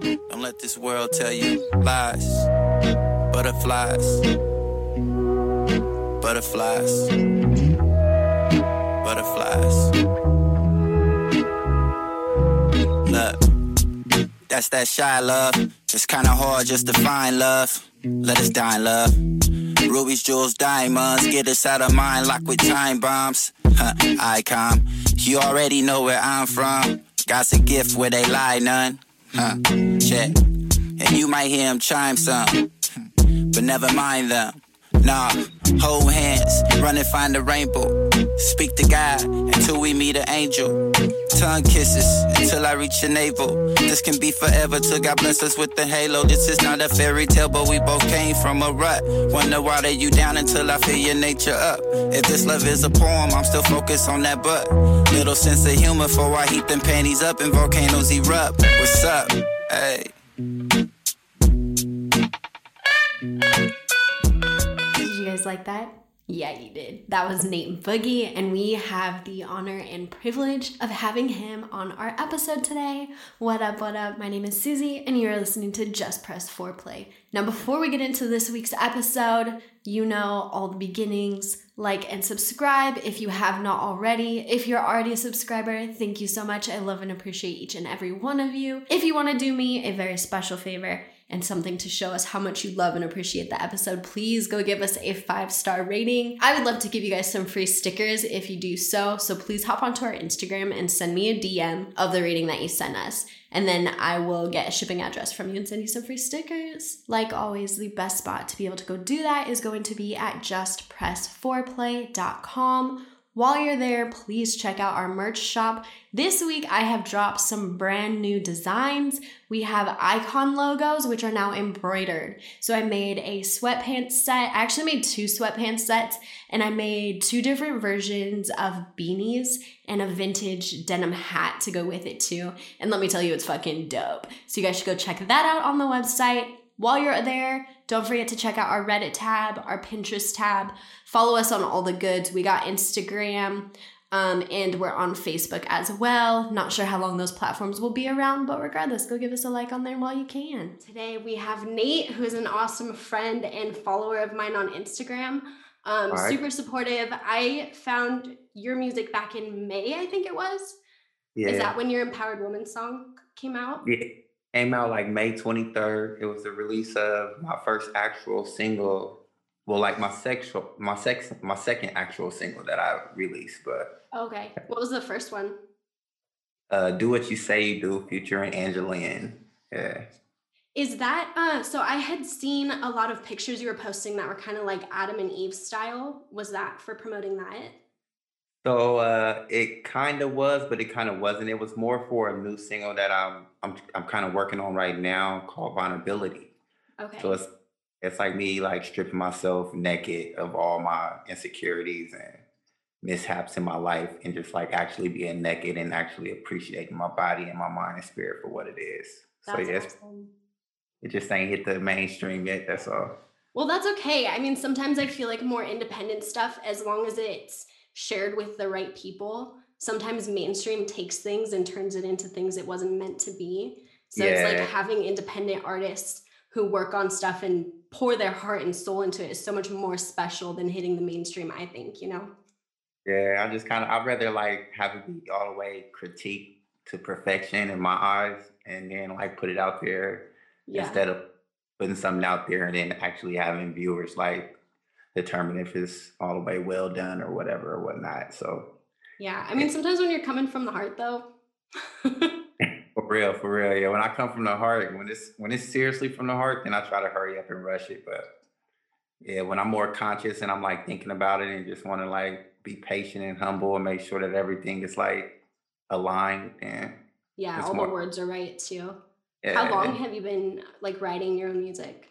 Don't let this world tell you lies. Butterflies. Butterflies. Butterflies. Look, that's that shy love. It's kinda hard just to find love. Let us die in love. Rubies, jewels, diamonds. Get us out of mind, locked with time bombs. Icon. You already know where I'm from. God's a gift where they lie, none. Check. And you might hear him chime some. But never mind them. Nah, hold hands, run and find the rainbow. Speak to God until we meet an angel. Tongue kisses until I reach your navel. This can be forever till God bless us with the halo. This is not a fairy tale, but we both came from a rut. Wonder why they you down until I feel your nature up. If this love is a poem, I'm still focused on that butt. Little sense of humor before I heat them panties up and volcanoes erupt. What's up? Hey. Like that? Yeah, you did. That was Nate Boogie, and we have the honor and privilege of having him on our episode today. What up, what up? My name is Susie, and you're listening to Just Press 4 Play. Now, before we get into this week's episode, you know all the beginnings. Like and subscribe if you have not already. If you're already a subscriber, thank you so much. I love and appreciate each and every one of you. If you want to do me a very special favor, and something to show us how much you love and appreciate the episode, please go give us a 5-star rating. I would love to give you guys some free stickers if you do so. So please hop onto our Instagram and send me a DM of the rating that you sent us. And then I will get a shipping address from you and send you some free stickers. Like always, the best spot to be able to go do that is going to be at justpressforeplay.com. While you're there, please check out our merch shop. This week, I have dropped some brand new designs. We have icon logos, which are now embroidered. So I made a sweatpants set. I actually made 2 sweatpants sets, and I made 2 different versions of beanies and a vintage denim hat to go with it too. And let me tell you, it's fucking dope. So you guys should go check that out on the website. While you're there, don't forget to check out our Reddit tab, our Pinterest tab. Follow us on all the goods. We got Instagram, and we're on Facebook as well. Not sure how long those platforms will be around, but regardless, go give us a like on there while you can. Today we have Nate, who is an awesome friend and follower of mine on Instagram. Right. Super supportive. I found your music back in May, I think it was. Yeah. Is that when your Empowered Woman song came out? Yeah. Came out like May 23rd. It was the release of my first actual single. Well, like my second actual single that I released. But okay, what was the first one? Do What You Say You Do, featuring Angelina. Yeah. Is that so? I had seen a lot of pictures you were posting that were kind of like Adam and Eve style. Was that for promoting that? So it kind of was, but it kind of wasn't. It was more for a new single that I'm kind of working on right now called Vulnerability. Okay. So it's like me like stripping myself naked of all my insecurities and mishaps in my life, and just like actually being naked and actually appreciating my body and my mind and spirit for what it is. That's so yeah, awesome. It just ain't hit the mainstream yet. That's all. Well, that's okay. I mean, sometimes I feel like more independent stuff, as long as it's shared with the right people. Sometimes mainstream takes things and turns it into things it wasn't meant to be. So yeah. It's like having independent artists who work on stuff and pour their heart and soul into it is so much more special than hitting the mainstream, I think, you know? Yeah, I'd rather like have it be all the way critique to perfection in my eyes and then like put it out there instead of putting something out there and then actually having viewers like determine if it's all the way well done or whatever or whatnot. So yeah, I mean, sometimes when you're coming from the heart though. for real yeah, when I come from the heart, when it's seriously from the heart, then I try to hurry up and rush it. But yeah, when I'm more conscious and I'm like thinking about it and just want to like be patient and humble and make sure that everything is like aligned and all the words are right too. Yeah. How long have you been like writing your own music?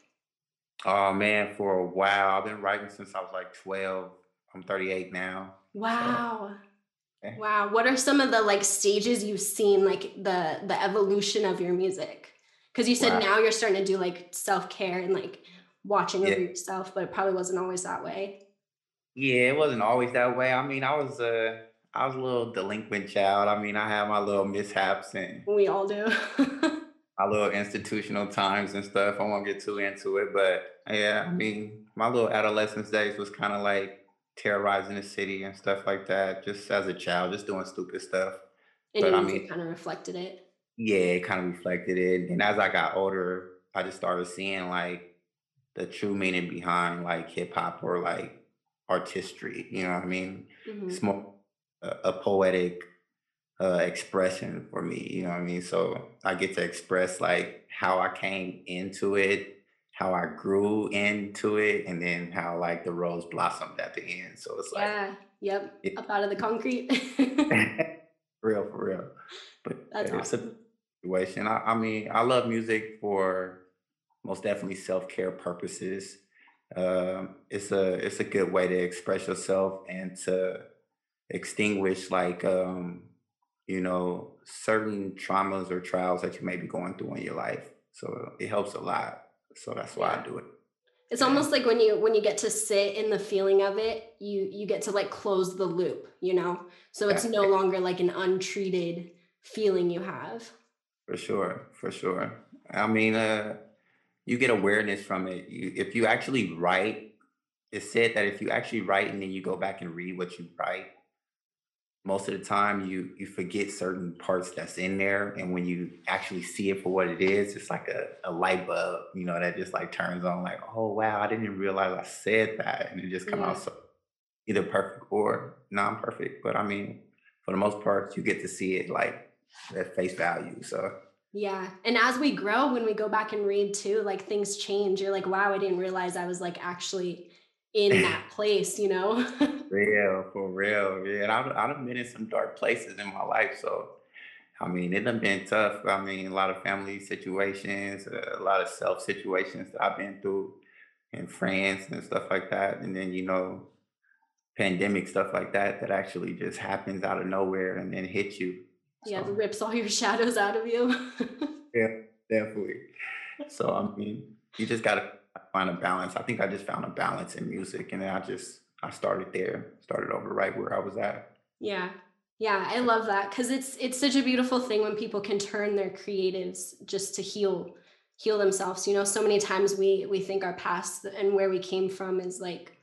Oh man, for a while. I've been writing since I was like 12. I'm 38 now. Wow. So. Okay. Wow. What are some of the like stages you've seen, like the evolution of your music? Because you said now you're starting to do like self-care and like watching over yourself, but it probably wasn't always that way. Yeah, it wasn't always that way. I mean, I was a little delinquent child. I mean, I had my little mishaps and we all do. our little institutional times and stuff. I won't get too into it, but yeah, I mean, my little adolescence days was kind of like terrorizing the city and stuff like that, just as a child, just doing stupid stuff. And but, I mean, kind of reflected it. Yeah, it kind of reflected it. And as I got older, I just started seeing like the true meaning behind like hip hop or like artistry, you know what I mean? Mm-hmm. It's more a poetic expression for me, you know what I mean? So I get to express like how I came into it, how I grew into it, and then how like the rose blossomed at the end. So it's like, yeah, yep, it, up out of the concrete. For real. But that's awesome. Situation. I mean, I love music for most definitely self-care purposes. It's a good way to express yourself and to extinguish like you know, certain traumas or trials that you may be going through in your life. So it helps a lot. So that's why I do it. It's almost like when you get to sit in the feeling of it, you get to like close the loop, you know? So it's no longer like an untreated feeling you have. For sure. I mean, you get awareness from it. If you actually write, it's said that if you actually write and then you go back and read what you write, most of the time you forget certain parts that's in there. And when you actually see it for what it is, it's like a light bulb, you know, that just like turns on like, oh, wow, I didn't even realize I said that. And it just come out so either perfect or non-perfect. But I mean, for the most part, you get to see it like at face value. So yeah. And as we grow, when we go back and read too, like things change. You're like, wow, I didn't realize I was like actually in that place, you know? For real. Yeah. And I've been in some dark places in my life. So, I mean, it done been tough. I mean, a lot of family situations, a lot of self situations that I've been through and friends and stuff like that. And then, you know, pandemic stuff like that actually just happens out of nowhere and then hits you. Yeah. So, it rips all your shadows out of you. Yeah, definitely. So, I mean, you just got to find a balance. I think I just found a balance in music, and then I started there, started over right where I was at. Yeah, I love that, because it's such a beautiful thing when people can turn their creatives just to heal themselves. You know, so many times we think our past and where we came from is like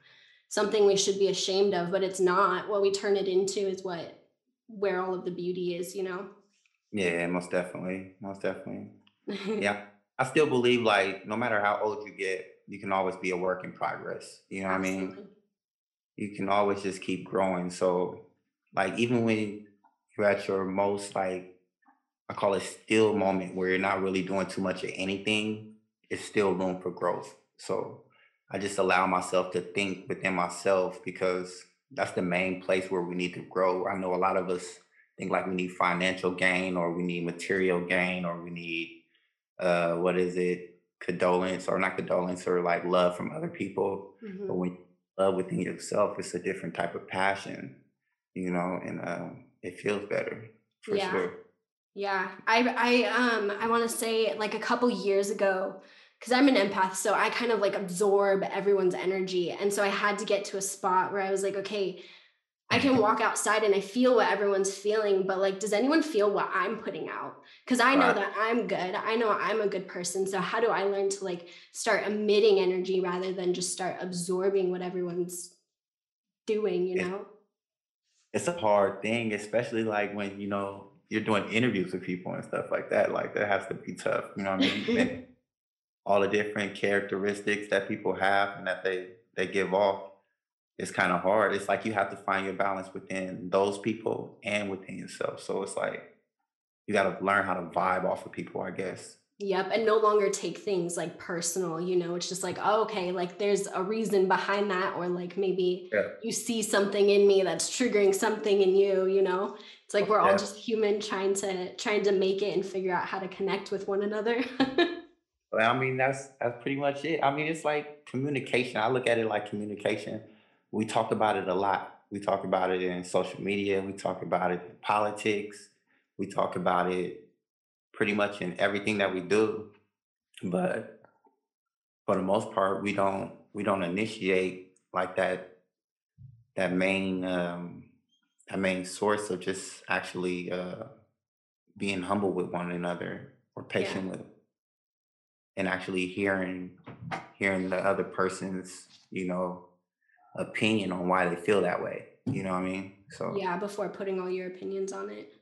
something we should be ashamed of, but it's not. What we turn it into is where all of the beauty is, you know? Yeah, most definitely. Yeah. I still believe, like, no matter how old you get, you can always be a work in progress. You know what Absolutely. I mean? You can always just keep growing. So, like, even when you're at your most, like, I call it still moment where you're not really doing too much of anything, it's still room for growth. So I just allow myself to think within myself, because that's the main place where we need to grow. I know a lot of us think, like, we need financial gain or we need material gain or we need... like love from other people. Mm-hmm. But when you love within yourself, it's a different type of passion, you know, and it feels better for sure. Yeah. I want to say like a couple years ago, because I'm an empath, so I kind of like absorb everyone's energy. And so I had to get to a spot where I was like, okay, I can walk outside and I feel what everyone's feeling, but like, does anyone feel what I'm putting out? Because I know that I'm good. I know I'm a good person. So how do I learn to like start emitting energy rather than just start absorbing what everyone's doing, you know? It's a hard thing, especially like when, you know, you're doing interviews with people and stuff like that. Like that has to be tough, you know what I mean? And all the different characteristics that people have and that they give off. It's kind of hard. It's like you have to find your balance within those people and within yourself. So it's like you got to learn how to vibe off of people, I guess. Yep. And no longer take things like personal, you know, it's just like, oh, okay, like there's a reason behind that. Or like maybe you see something in me that's triggering something in you, you know, it's like we're all just human trying to make it and figure out how to connect with one another. Well, I mean, that's pretty much it. I mean, it's like communication. I look at it like communication. We talk about it a lot. We talk about it in social media. We talk about it in politics. We talk about it pretty much in everything that we do. But for the most part, we don't initiate like that main source of just actually being humble with one another or patient with, and actually hearing the other person's, you know, opinion on why they feel that way. You know what I mean? So yeah, before putting all your opinions on it.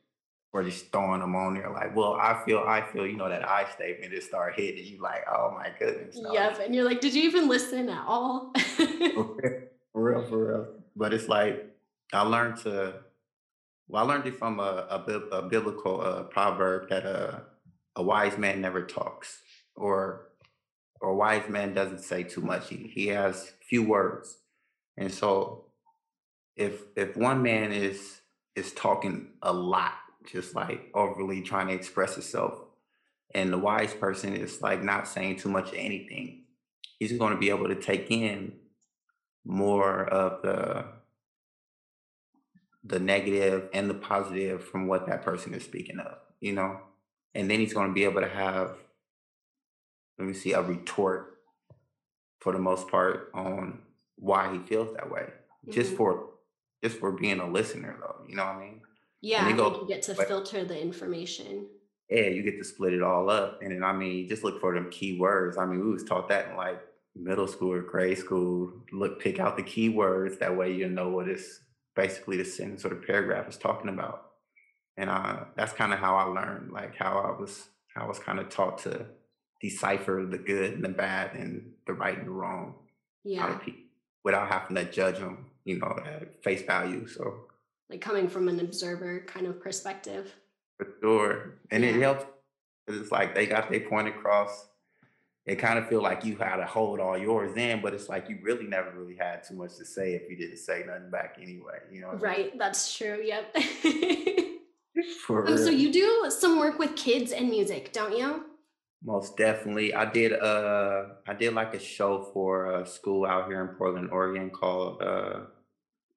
Or just throwing them on there like, well, I feel, you know, that I statement just start hitting you like, oh my goodness. No. Yep. And you're like, did you even listen at all? for real. But it's like, I learned it from a biblical proverb that a wise man never talks, or a wise man doesn't say too much. He has few words. And so if one man is talking a lot, just like overly trying to express itself, and the wise person is like not saying too much of anything, he's going to be able to take in more of the negative and the positive from what that person is speaking of, you know? And then he's going to be able to have, a retort for the most part on why he feels that way. Mm-hmm. Just for being a listener though, you know what I mean? Yeah, you get to filter the information. Yeah, you get to split it all up. And then, you just look for them keywords. We was taught that in like middle school or grade school. Pick out the keywords. That way you know what it's basically the sentence or the paragraph is talking about. And that's kind of how I learned, like how I was kind of taught to decipher the good and the bad and the right and the wrong. Yeah. Without having to judge them, you know, at face value. So. Like coming from an observer kind of perspective. For sure. And it helps. It's like they got their point across. It kind of feel like you had to hold all yours in, but it's like you really never really had too much to say if you didn't say nothing back anyway. You know what I mean? Right. That's true. Yep. So you do some work with kids and music, don't you? Most definitely. I did like a show for a school out here in Portland, Oregon called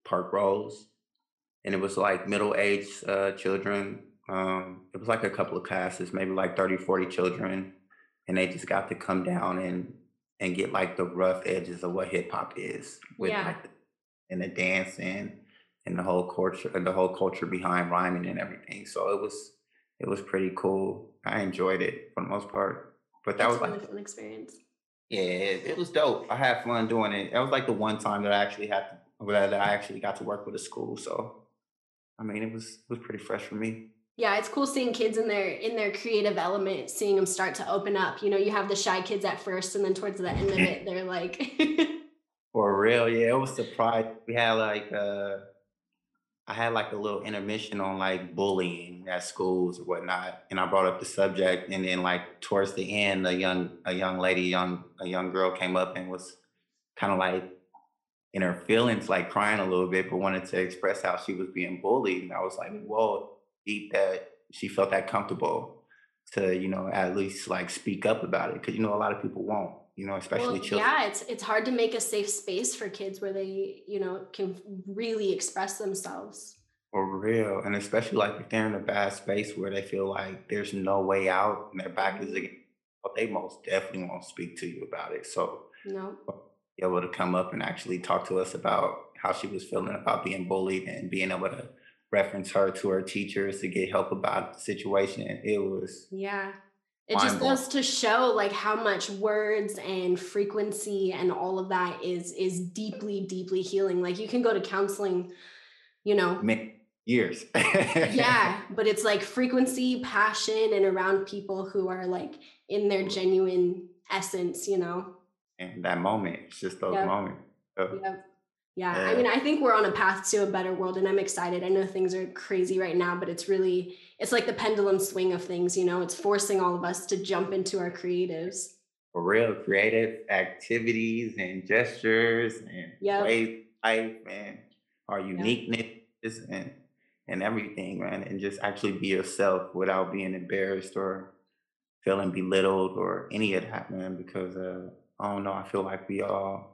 Park Rose. And it was like middle-aged children. It was like a couple of classes, maybe like 30, 40 children. And they just got to come down and get like the rough edges of what hip hop is with like the dancing and the whole culture behind rhyming and everything. So it was pretty cool. I enjoyed it for the most part. But that was like a fun experience. Yeah, it was dope. I had fun doing it. That was like the one time that I actually got to work with a school. So it was pretty fresh for me. Yeah, it's cool seeing kids in their creative element, seeing them start to open up. You know, you have the shy kids at first, and then towards the end of it, they're like. For real, yeah, it was surprising. We had like, I had a little intermission on like bullying at schools or whatnot, and I brought up the subject, and then like towards the end, a young girl came up and was kind of like in her feelings, like crying a little bit, but wanted to express how she was being bullied. And I was like, whoa. That she felt that comfortable to, you know, at least like speak up about it, because you know a lot of people won't, you know, especially children. Yeah, it's hard to make a safe space for kids where they, you know, can really express themselves. For real, and especially like if they're in a bad space where they feel like there's no way out and their back is against, they most definitely won't speak to you about it. So no, be able to come up and actually talk to us about how she was feeling about being bullied and being able to reference her to her teachers to get help about the situation. It was it just goes to show like how much words and frequency and all of that is deeply healing. Like you can go to counseling, you know, years. Yeah, but it's like frequency, passion, and around people who are like in their genuine essence, you know, and that moment, it's just those moments. Yeah, I think we're on a path to a better world, and I'm excited. I know things are crazy right now, but it's like the pendulum swing of things, you know, it's forcing all of us to jump into our creatives. For real, creative activities and gestures and ways of life and our uniqueness and everything, man, and just actually be yourself without being embarrassed or feeling belittled or any of that, man, because I don't know, I feel like we all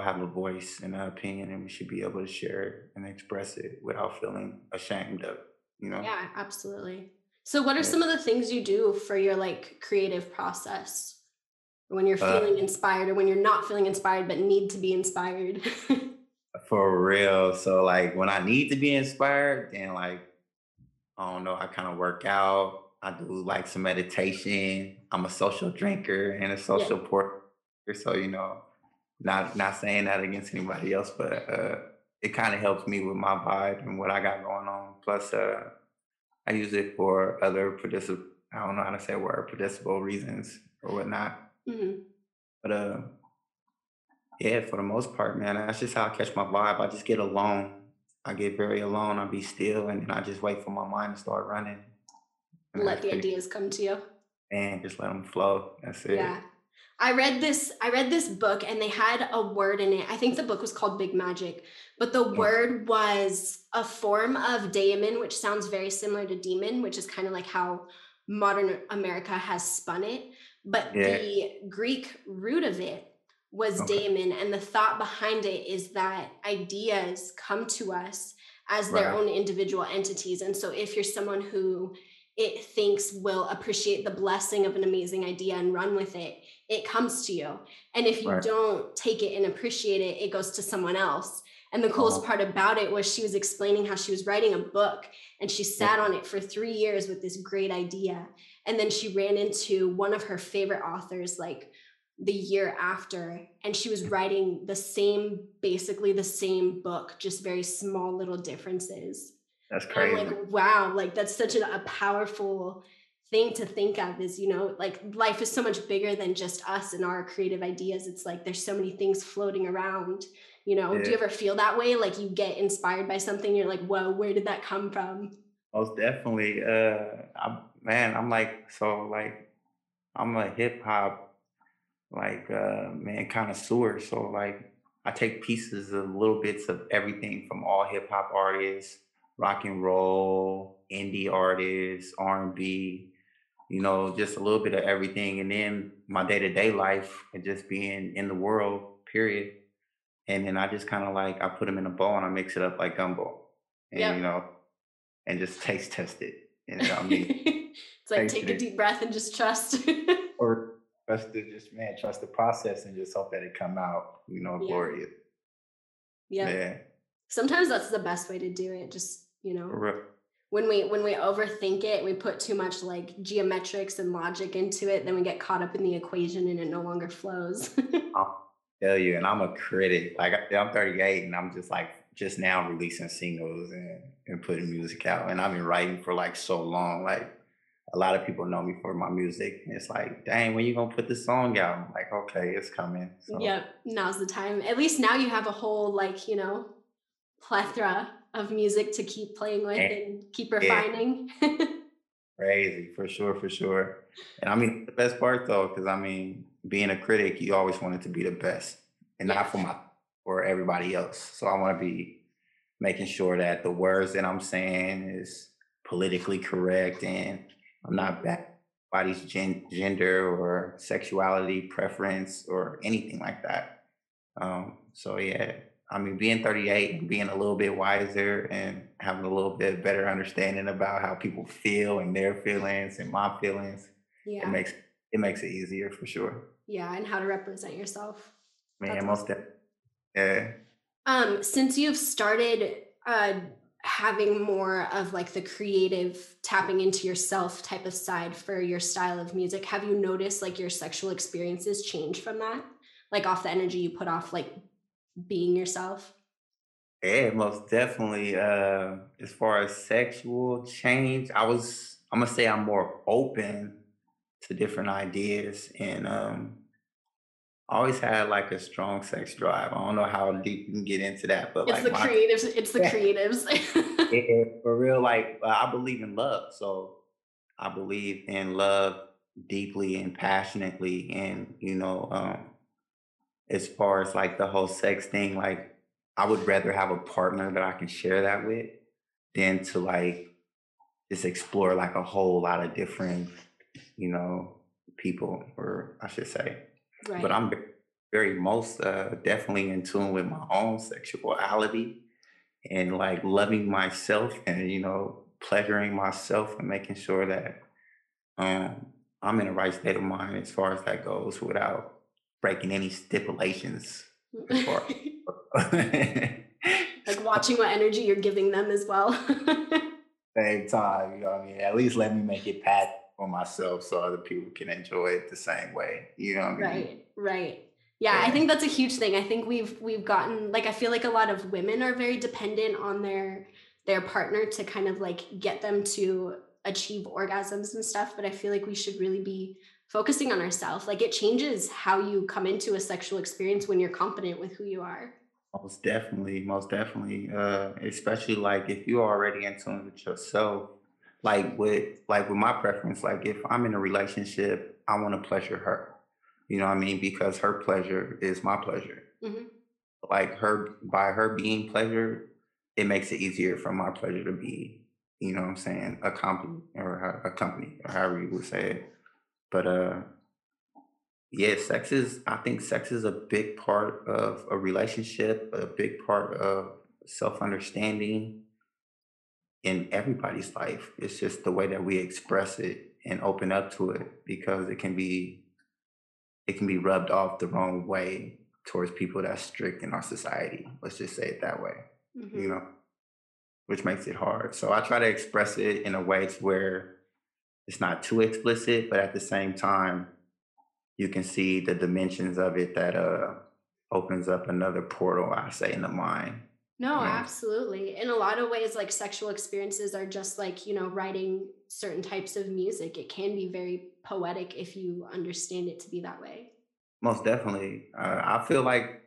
have a voice and an opinion, and we should be able to share it and express it without feeling ashamed of, you know? Yeah, absolutely. So what are some of the things you do for your like creative process when you're feeling inspired or when you're not feeling inspired, but need to be inspired? For real. So like when I need to be inspired, then like, I don't know, I kind of work out. I do like some meditation. I'm a social drinker and a social porter. So, you know, not saying that against anybody else, but it kind of helps me with my vibe and what I got going on. Plus, I use it for other predictable reasons or whatnot. Mm-hmm. But yeah, for the most part, man, that's just how I catch my vibe. I just get alone. I get very alone. I be still, and then I just wait for my mind to start running. And let the ideas come to you. And just let them flow. That's it. Yeah. I read this book, and they had a word in it. I think the book was called Big Magic, but the word was a form of daemon, which sounds very similar to demon, which is kind of like how modern America has spun it. But the Greek root of it was daemon, and the thought behind it is that ideas come to us as their own individual entities. And so if you're someone who it thinks will appreciate the blessing of an amazing idea and run with it, it comes to you. And if you don't take it and appreciate it, it goes to someone else. And the coolest part about it was she was explaining how she was writing a book, and she sat on it for 3 years with this great idea. And then she ran into one of her favorite authors, like the year after, and she was writing basically the same book, just very small little differences. That's crazy. And I'm like, wow, like that's such a powerful thing to think of, is, you know, like life is so much bigger than just us and our creative ideas. It's like there's so many things floating around, you know. Do you ever feel that way, like you get inspired by something, you're like, whoa, where did that come from? Most definitely. I'm a hip-hop connoisseur, so like I take pieces of little bits of everything from all hip-hop artists, rock and roll, indie artists, R&B, you know, just a little bit of everything. And then my day-to-day life and just being in the world, period. And then I just kind of like, I put them in a bowl and I mix it up like gumbo, and you know, and just taste test it. You know what I mean? It's like take a deep breath and just trust. Or trust the process and just hope that it come out, you know, glorious. Yeah. Yeah. Sometimes that's the best way to do it. Just, you know, when we overthink it, we put too much like geometrics and logic into it, then we get caught up in the equation and it no longer flows. I'll tell you, and I'm a critic. Like I'm 38 and I'm just now releasing singles and putting music out. And I've been writing for like so long. Like a lot of people know me for my music. And it's like, dang, when you gonna put this song out? I'm like, okay, it's coming. So. Yep, now's the time. At least now you have a whole, like, you know, plethora of music to keep playing with and keep refining. Crazy, for sure. And I mean, the best part though, because I mean, being a critic, you always want it to be the best, and not for everybody else. So I want to be making sure that the words that I'm saying is politically correct, and I'm not back anybody's gender or sexuality preference or anything like that. So yeah. I mean, being 38 and being a little bit wiser and having a little bit better understanding about how people feel and their feelings and my feelings, it makes it easier for sure. Yeah, and how to represent yourself. Man, most definitely. Yeah. Since you've started having more of like the creative tapping into yourself type of side for your style of music, have you noticed like your sexual experiences change from that? Like off the energy you put off, like being yourself? Yeah, most definitely. As far as sexual change, I'm gonna say I'm more open to different ideas, and I always had like a strong sex drive. I don't know how deep you can get into that, but it's the creatives. Yeah, for real, like I believe in love, so I believe in love deeply and passionately, and you know, as far as like the whole sex thing, like I would rather have a partner that I can share that with than to like just explore like a whole lot of different, you know, people, or I should say. Right. But I'm very most definitely in tune with my own sexuality and like loving myself and, you know, pleasuring myself and making sure that I'm in the right state of mind as far as that goes without breaking any stipulations as far like watching what energy you're giving them as well. same time, you know what I mean? At least let me make it pat for myself so other people can enjoy it the same way, you know what I mean? Right, right. Yeah, I think that's a huge thing. I think we've gotten, like, I feel like a lot of women are very dependent on their partner to kind of like get them to achieve orgasms and stuff. But I feel like we should really be focusing on ourselves. Like, it changes how you come into a sexual experience when you're confident with who you are. Most definitely. Especially like if you're already in tune with yourself, like with my preference, like if I'm in a relationship, I want to pleasure her. You know what I mean? Because her pleasure is my pleasure. Mm-hmm. Like by her being pleasured, it makes it easier for my pleasure to be, you know what I'm saying, a company or however you would say it. But yeah, I think sex is a big part of a relationship, a big part of self-understanding in everybody's life. It's just the way that we express it and open up to it, because it can be rubbed off the wrong way towards people that's strict in our society. Let's just say it that way, mm-hmm. you know, which makes it hard. So I try to express it in a way to where it's not too explicit, but at the same time, you can see the dimensions of it that opens up another portal, I say, in the mind. No, you know? Absolutely. In a lot of ways, like, sexual experiences are just like, you know, writing certain types of music. It can be very poetic if you understand it to be that way. Most definitely. I feel like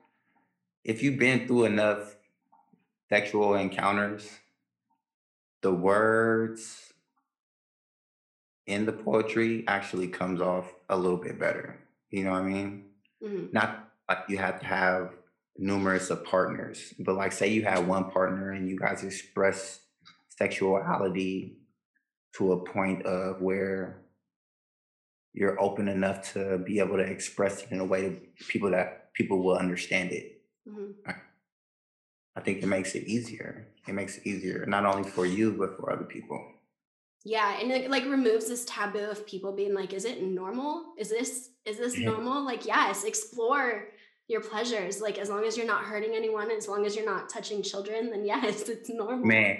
if you've been through enough sexual encounters, the words in the poetry actually comes off a little bit better. You know what I mean? Mm-hmm. Not like you have to have numerous of partners, but like, say you have one partner and you guys express sexuality to a point of where you're open enough to be able to express it in a way that people will understand it. Mm-hmm. I think it makes it easier. It makes it easier, not only for you, but for other people. Yeah. And it like removes this taboo of people being like, is it normal? Is this normal? Like, yes, explore your pleasures. Like, as long as you're not hurting anyone, as long as you're not touching children, then yes, it's normal. Man,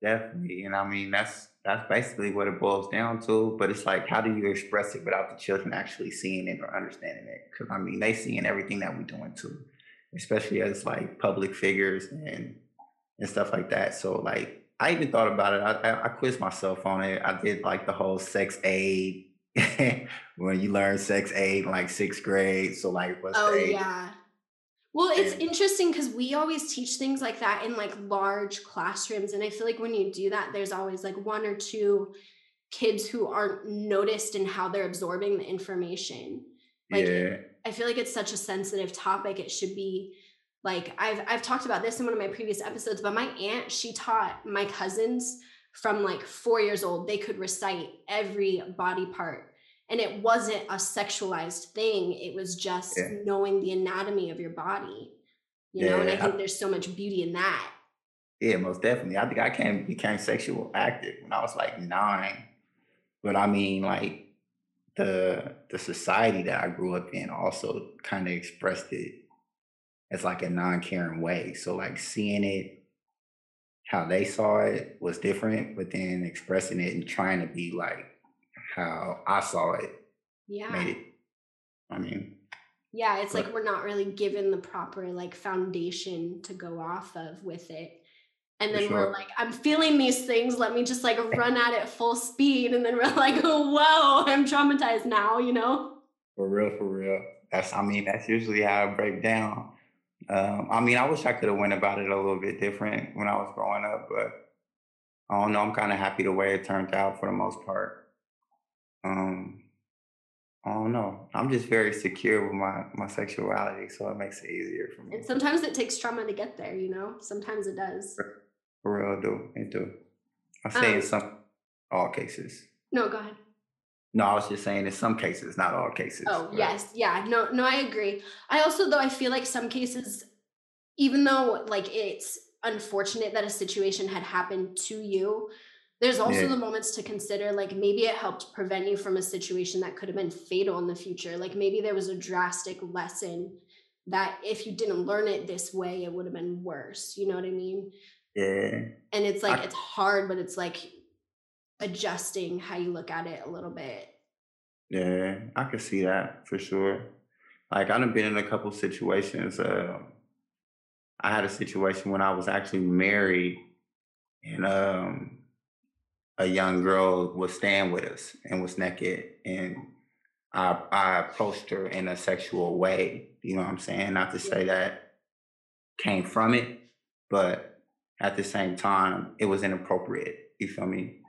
definitely. And I mean, that's basically what it boils down to. But it's like, how do you express it without the children actually seeing it or understanding it? Because I mean, they seeing everything that we're doing too, especially as like public figures and stuff like that. So like, I even thought about it. I quizzed myself on it. I did like the whole sex aid when you learn sex aid in like sixth grade. So like, what's the aid? Oh yeah. Well, it's interesting because we always teach things like that in like large classrooms. And I feel like when you do that, there's always like one or two kids who aren't noticed in how they're absorbing the information. Like, yeah. I feel like it's such a sensitive topic. It should be like, I've talked about this in one of my previous episodes, but my aunt, she taught my cousins from like 4 years old, they could recite every body part. And it wasn't a sexualized thing. It was just knowing the anatomy of your body, you know? And I think there's so much beauty in that. Yeah, most definitely. I think I became sexual active when I was like 9, but I mean, like, the society that I grew up in also kind of expressed it as like a non-caring way. So like, seeing it how they saw it was different, but then expressing it and trying to be like how I saw it made it. I mean, yeah, it's like we're not really given the proper like foundation to go off of with it. And then we're like, I'm feeling these things. Let me just like run at it full speed. And then we're like, whoa, I'm traumatized now, you know? For real. That's usually how I break down. I mean, I wish I could have went about it a little bit different when I was growing up, but I don't know. I'm kind of happy the way it turned out for the most part. I don't know. I'm just very secure with my sexuality, so it makes it easier for me. And sometimes it takes trauma to get there, you know? Sometimes it does. For real, it do. I'm saying all cases. No, go ahead. No, I was just saying in some cases, not all cases. Oh, but yes. Yeah. No, I agree. I also, though, I feel like some cases, even though like it's unfortunate that a situation had happened to you, there's also the moments to consider, like, maybe it helped prevent you from a situation that could have been fatal in the future. Like, maybe there was a drastic lesson that if you didn't learn it this way, it would have been worse. You know what I mean? Yeah. And it's like, it's hard, but it's like, adjusting how you look at it a little bit. Yeah, I can see that for sure. Like, I've been in a couple situations. I had a situation when I was actually married, and a young girl was staying with us and was naked, and I approached her in a sexual way. You know what I'm saying? Not to say that came from it, but at the same time, it was inappropriate. You feel me?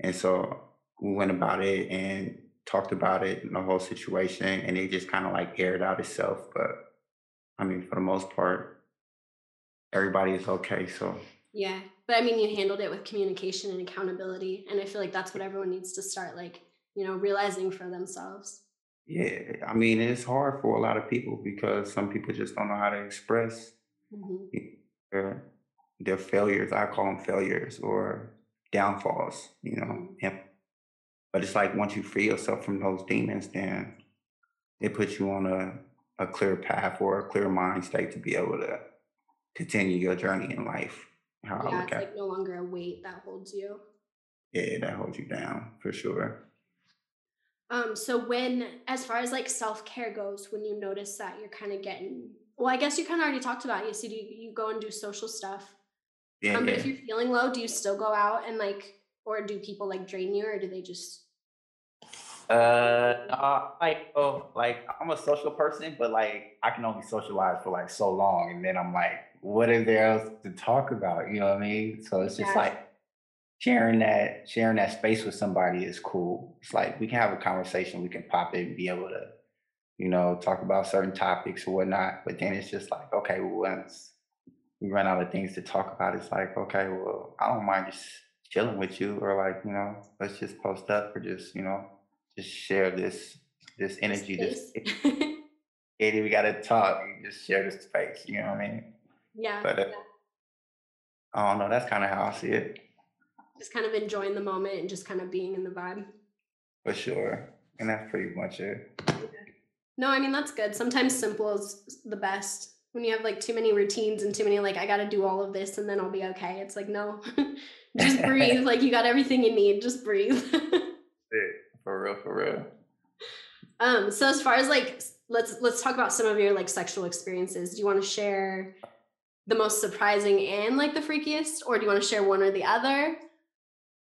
And so we went about it and talked about it and the whole situation, and it just kind of like aired out itself. But I mean, for the most part, everybody is okay. So yeah, but I mean, you handled it with communication and accountability, and I feel like that's what everyone needs to start, like, you know, realizing for themselves. Yeah, I mean, it's hard for a lot of people because some people just don't know how to express their failures. I call them failures or downfalls, you know. Mm-hmm. But it's like, once you free yourself from those demons, then it puts you on a clear path or a clear mind state to be able to continue your journey in life. It's no longer a weight that holds you. Yeah, that holds you down for sure. So when, as far as like self-care goes, when you notice that you're kind of getting, well, I guess you kind of already talked about it. You see, do you go and do social stuff? Yeah, But if you're feeling low, do you still go out and like, or do people like drain you, or do they just? I'm a social person, but like, I can only socialize for like so long. And then I'm like, what is there else to talk about? You know what I mean? So it's just like sharing that space with somebody is cool. It's like, we can have a conversation, we can pop it and be able to, you know, talk about certain topics or whatnot. But then it's just like, okay, once we run out of things to talk about, it's like, okay, well, I don't mind just chilling with you, or like, you know, let's just post up, or just, you know, just share this energy. Katie, we gotta talk and just share this space, you know what I mean? Yeah. But I don't know, that's kind of how I see it. Just kind of enjoying the moment and just kind of being in the vibe. For sure. And that's pretty much it. Yeah. No, I mean, that's good. Sometimes simple is the best. When you have like too many routines and too many, like, I got to do all of this and then I'll be okay. It's like, no, just breathe. Like, you got everything you need. Just breathe. For real. So as far as like, let's talk about some of your like sexual experiences. Do you want to share the most surprising and like the freakiest, or do you want to share one or the other?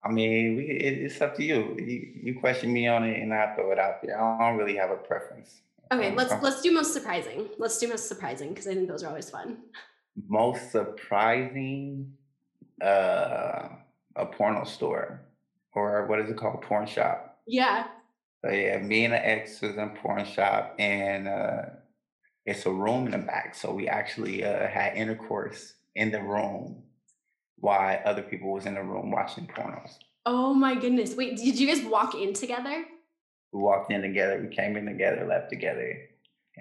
I mean, it's up to you. You question me on it and I throw it out there. I don't really have a preference. Okay, let's do most surprising. Because I think those are always fun. Most surprising, a porno store, or what is it called? Porn shop. Yeah. So yeah, me and the ex was in porn shop, and it's a room in the back. So we actually had intercourse in the room while other people was in the room watching pornos. Oh my goodness. Wait, did you guys walk in together? We walked in together, we came in together, left together.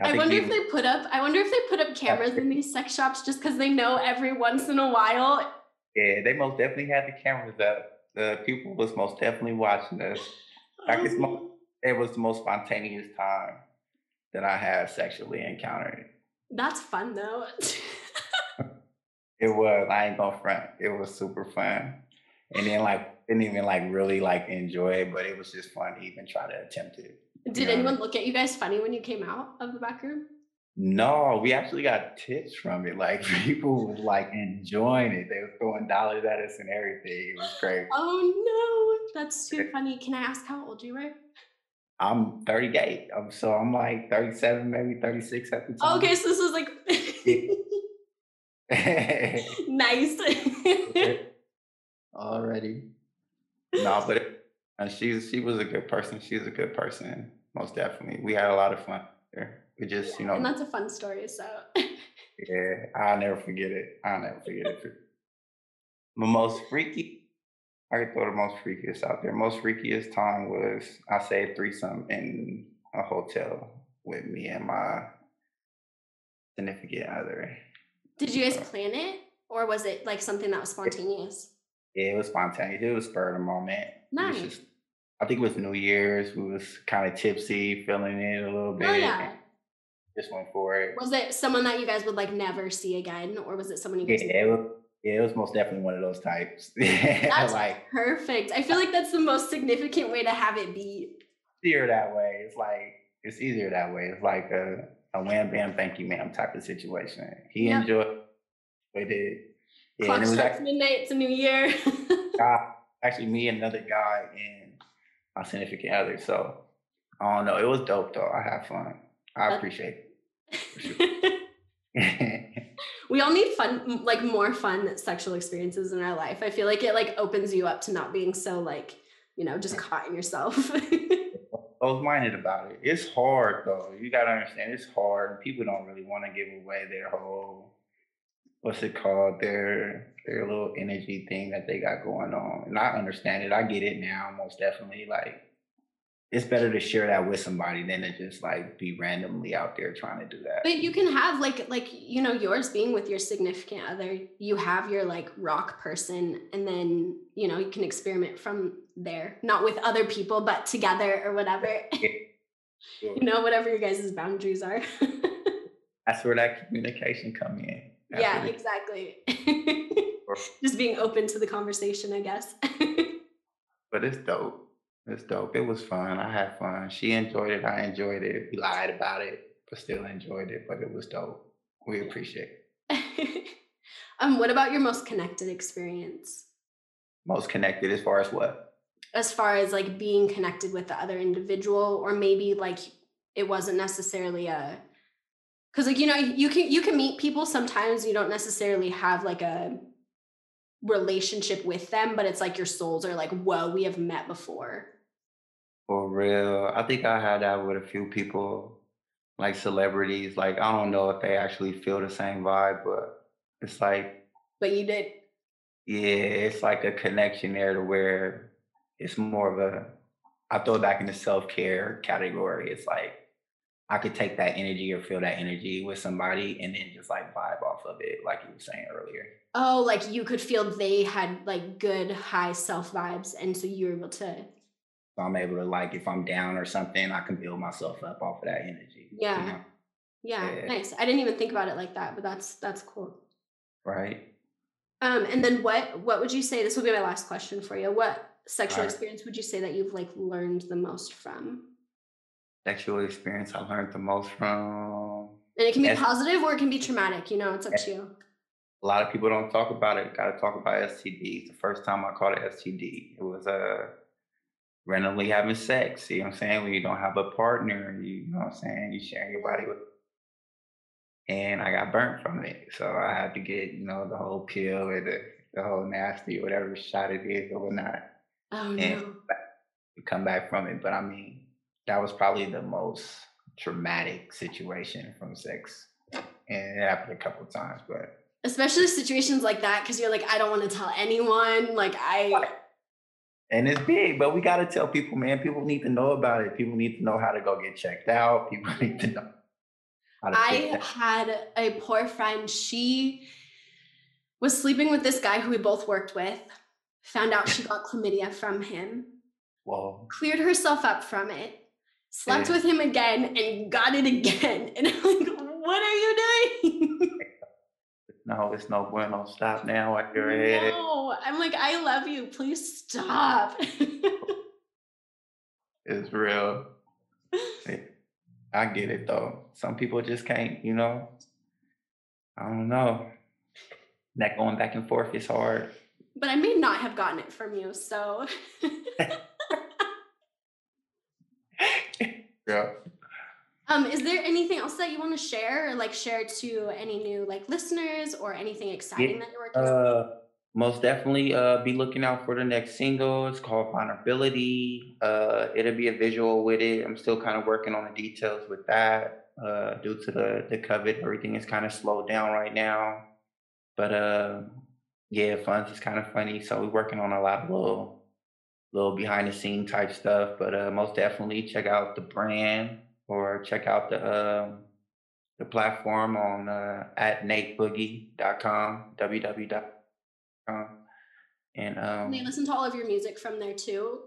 I wonder if they put up cameras in these sex shops just because they know every once in a while. Yeah, they most definitely had the cameras up. The people was most definitely watching us. Like, it was the most spontaneous time that I have sexually encountered. That's fun though. It was, I ain't gonna front. It was super fun. And then like, didn't even like really like enjoy it, but it was just fun to even try to attempt it. Did anyone look at you guys funny when you came out of the back room? No, we actually got tips from it. Like, people was like enjoying it. They were throwing dollars at us and everything. It was crazy. Oh no, that's too funny. Can I ask how old you were? I'm 38. So I'm like 37, maybe 36 at the time. Okay, so this was like nice. Already. No, but she was a good person. She's a good person, most definitely. We had a lot of fun there. We just, you know. And that's a fun story, so. Yeah, I'll never forget it. The most freaky, I could throw the most freakiest out there. Most freakiest time was, I say, a threesome in a hotel with me and my significant other. Did you guys plan it? Or was it like something that was spontaneous? Yeah, it was spontaneous. It was spur of the moment. Nice. I think it was New Year's. We was kind of tipsy, feeling it a little bit. Oh, yeah. Just went for it. Was it someone that you guys would like never see again, or was it someone you guys? Yeah, Yeah, it was most definitely one of those types. That's like, perfect. I feel like that's the most significant way to have it be. Easier that way. It's like, it's easier that way. It's like a wham, bam, thank you, ma'am type of situation. He enjoyed it. Yeah, clock strikes midnight, it's a new year. Actually, me and another guy and my significant other. So, I don't know. It was dope, though. I had fun. I appreciate it. We all need fun, like more fun sexual experiences in our life. I feel like it like opens you up to not being so like, you know, just caught in yourself. Close-minded about it. It's hard though. You gotta understand it's hard. People don't really want to give away their whole, what's it called? Their little energy thing that they got going on. And I understand it. I get it now, most definitely. Like, it's better to share that with somebody than to just like be randomly out there trying to do that. But you can have like, you know, yours being with your significant other, you have your like rock person and then, you know, you can experiment from there, not with other people, but together or whatever, sure. You know, whatever your guys' boundaries are. That's where that communication come in. That's exactly. Just being open to the conversation, I guess. But it's dope. It's dope. It was fun. I had fun. She enjoyed it. I enjoyed it. We lied about it, but still enjoyed it. But it was dope. We appreciate it. What about your most connected experience? Most connected as far as what? As far as like being connected with the other individual, or maybe like it wasn't necessarily a, because like, you know, you can meet people sometimes you don't necessarily have like a relationship with them, but it's like your souls are like, whoa, we have met before. For real. I think I had that with a few people, like celebrities. Like, I don't know if they actually feel the same vibe, but it's like... But you did. Yeah, it's like a connection there to where it's more of a... I throw it back in the self-care category. It's like, I could take that energy or feel that energy with somebody and then just like vibe off of it, like you were saying earlier. Oh, like you could feel they had like good, high self vibes. And so you were able to... I'm able to, like, if I'm down or something, I can build myself up off of that energy. Yeah. You know? Yeah. Nice. I didn't even think about it like that, but that's cool. Right. And then what would you say, this will be my last question for you. What sexual experience would you say that you've like learned the most from? Sexual experience I learned the most from. And it can be positive or it can be traumatic. You know, it's up to you. A lot of people don't talk about it. Got to talk about STDs. The first time I caught an STD, it was randomly having sex. You know what I'm saying? When you don't have a partner, you know what I'm saying? You sharing your body with. And I got burnt from it. So I had to get, you know, the whole pill or the whole nasty or whatever shot it is or whatnot. Oh, and no. Come back from it. But I mean, that was probably the most traumatic situation from sex. And it happened a couple of times, but. Especially situations like that, because you're like, I don't want to tell anyone. Like, and it's big, but we got to tell people, man. People need to know about it. People need to know how to go get checked out. People need to know how to I had a poor friend. She was sleeping with this guy who we both worked with, found out she got chlamydia from him. Whoa. Cleared herself up from it, slept with him again, and got it again. And I'm like, what are you doing? No, it's no bueno. Stop now. I hear it. No, I'm like, I love you. Please stop. It's real. I get it though. Some people just can't, you know. I don't know. That going back and forth is hard. But I may not have gotten it from you, so. Yeah. Is there anything else that you want to share or like share to any new like listeners or anything exciting that you're working on? Most definitely be looking out for the next single. It's called Vulnerability. It'll be a visual with it. I'm still kind of working on the details with that. Due to the COVID, everything is kind of slowed down right now. But fun's just kind of funny. So we're working on a lot of little behind the scene type stuff. But most definitely check out the brand. Or check out the platform on at nateboogie.com, www.com. And they listen to all of your music from there too?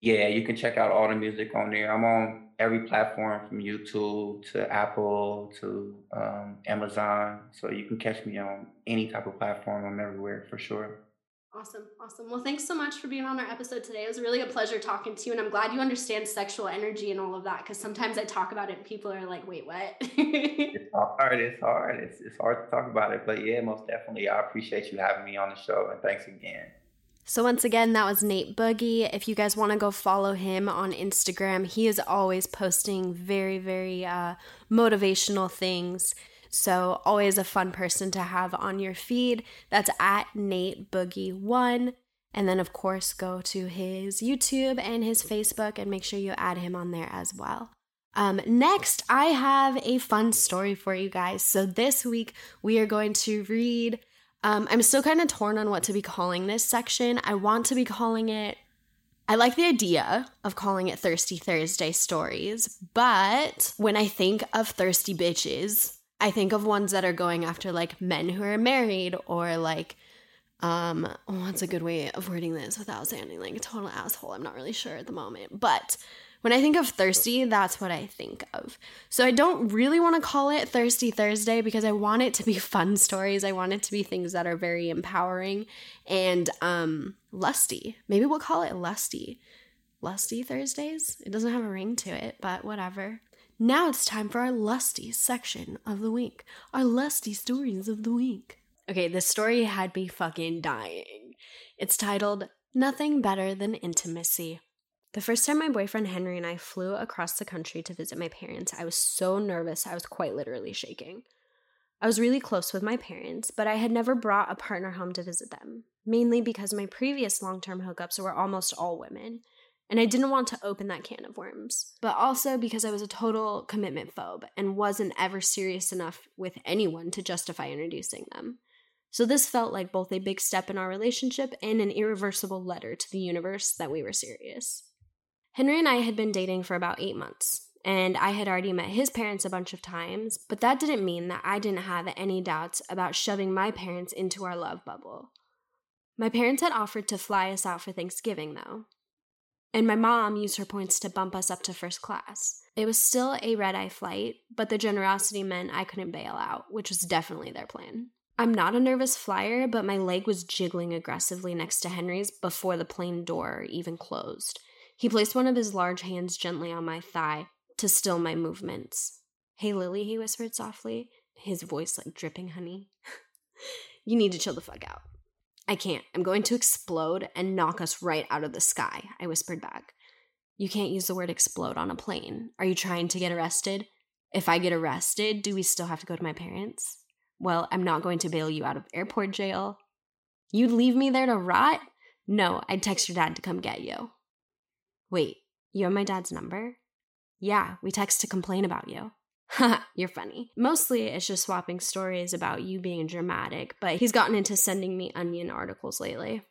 Yeah, you can check out all the music on there. I'm on every platform from YouTube to Apple to Amazon. So you can catch me on any type of platform. I'm everywhere for sure. Awesome. Awesome. Well, thanks so much for being on our episode today. It was really a pleasure talking to you. And I'm glad you understand sexual energy and all of that, because sometimes I talk about it and people are like, wait, what? It's hard. It's hard to talk about it. But yeah, most definitely. I appreciate you having me on the show. And thanks again. So once again, that was Nate Boogie. If you guys want to go follow him on Instagram, he is always posting very, very motivational things. So always a fun person to have on your feed. That's at Nate Boogie1. And then, of course, go to his YouTube and his Facebook and make sure you add him on there as well. Next, I have a fun story for you guys. So this week, we are going to read... I'm still kind of torn on what to be calling this section. I like the idea of calling it Thirsty Thursday Stories, but when I think of thirsty bitches, I think of ones that are going after like men who are married or like, what's a good way of wording this without sounding like a total asshole? I'm not really sure at the moment, but when I think of thirsty, that's what I think of. So I don't really want to call it Thirsty Thursday because I want it to be fun stories. I want it to be things that are very empowering and lusty. Maybe we'll call it Lusty. Lusty Thursdays? It doesn't have a ring to it, but whatever. Now it's time for our lusty section of the week. Our lusty stories of the week. Okay, this story had me fucking dying. It's titled, Nothing Better Than Intimacy. The first time my boyfriend Henry and I flew across the country to visit my parents, I was so nervous I was quite literally shaking. I was really close with my parents, but I had never brought a partner home to visit them, mainly because my previous long-term hookups were almost all women, and I didn't want to open that can of worms, but also because I was a total commitment phobe and wasn't ever serious enough with anyone to justify introducing them. So this felt like both a big step in our relationship and an irreversible letter to the universe that we were serious. Henry and I had been dating for about 8 months, and I had already met his parents a bunch of times, but that didn't mean that I didn't have any doubts about shoving my parents into our love bubble. My parents had offered to fly us out for Thanksgiving, though, and my mom used her points to bump us up to first class. It was still a red-eye flight, but the generosity meant I couldn't bail out, which was definitely their plan. I'm not a nervous flyer, but my leg was jiggling aggressively next to Henry's before the plane door even closed. He placed one of his large hands gently on my thigh to still my movements. "Hey, Lily," he whispered softly, his voice like dripping honey. "You need to chill the fuck out." "I can't. I'm going to explode and knock us right out of the sky," I whispered back. "You can't use the word explode on a plane. Are you trying to get arrested? If I get arrested, do we still have to go to my parents?" "Well, I'm not going to bail you out of airport jail." "You'd leave me there to rot?" "No, I'd text your dad to come get you." "Wait, you have my dad's number?" "Yeah, we text to complain about you." "Haha, you're funny." Mostly it's just swapping stories about you being dramatic, but he's gotten into sending me Onion articles lately.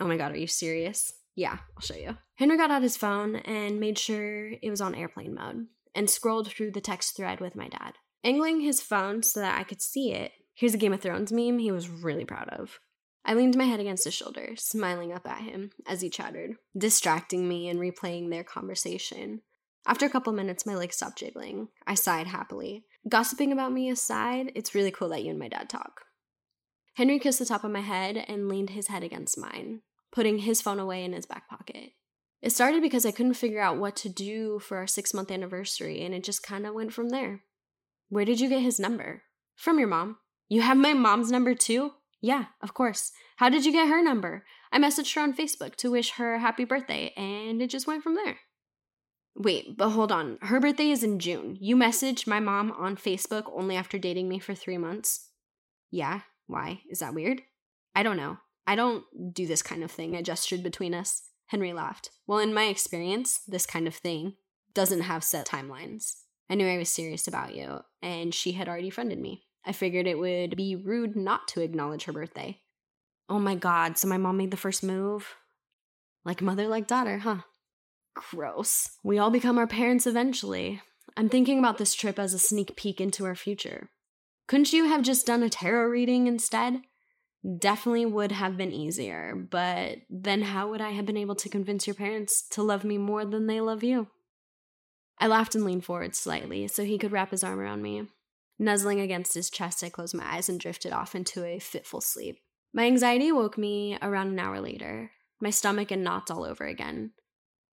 "Oh my god, are you serious?" "Yeah, I'll show you." Henry got out his phone and made sure it was on airplane mode and scrolled through the text thread with my dad. Angling his phone so that I could see it, here's a Game of Thrones meme he was really proud of. I leaned my head against his shoulder, smiling up at him as he chattered, distracting me and replaying their conversation. After a couple minutes, my legs stopped jiggling. I sighed happily. Gossiping about me aside, it's really cool that you and my dad talk. Henry kissed the top of my head and leaned his head against mine, putting his phone away in his back pocket. It started because I couldn't figure out what to do for our 6-month anniversary, and it just kind of went from there. "Where did you get his number?" "From your mom." "You have my mom's number too?" "Yeah, of course." "How did you get her number?" "I messaged her on Facebook to wish her happy birthday, and it just went from there." "Wait, but hold on. Her birthday is in June. You messaged my mom on Facebook only after dating me for 3 months? "Yeah, why? Is that weird?" "I don't know. I don't do this kind of thing." I gestured between us. Henry laughed. "Well, in my experience, this kind of thing doesn't have set timelines. I knew I was serious about you, and she had already friended me. I figured it would be rude not to acknowledge her birthday." "Oh my god, so my mom made the first move?" Like mother, like daughter, huh? Gross. We all become our parents eventually. I'm thinking about this trip as a sneak peek into our future. Couldn't you have just done a tarot reading instead? Definitely would have been easier, but then how would I have been able to convince your parents to love me more than they love you? I laughed and leaned forward slightly so he could wrap his arm around me. Nuzzling against his chest, I closed my eyes and drifted off into a fitful sleep. My anxiety woke me around an hour later, my stomach in knots all over again.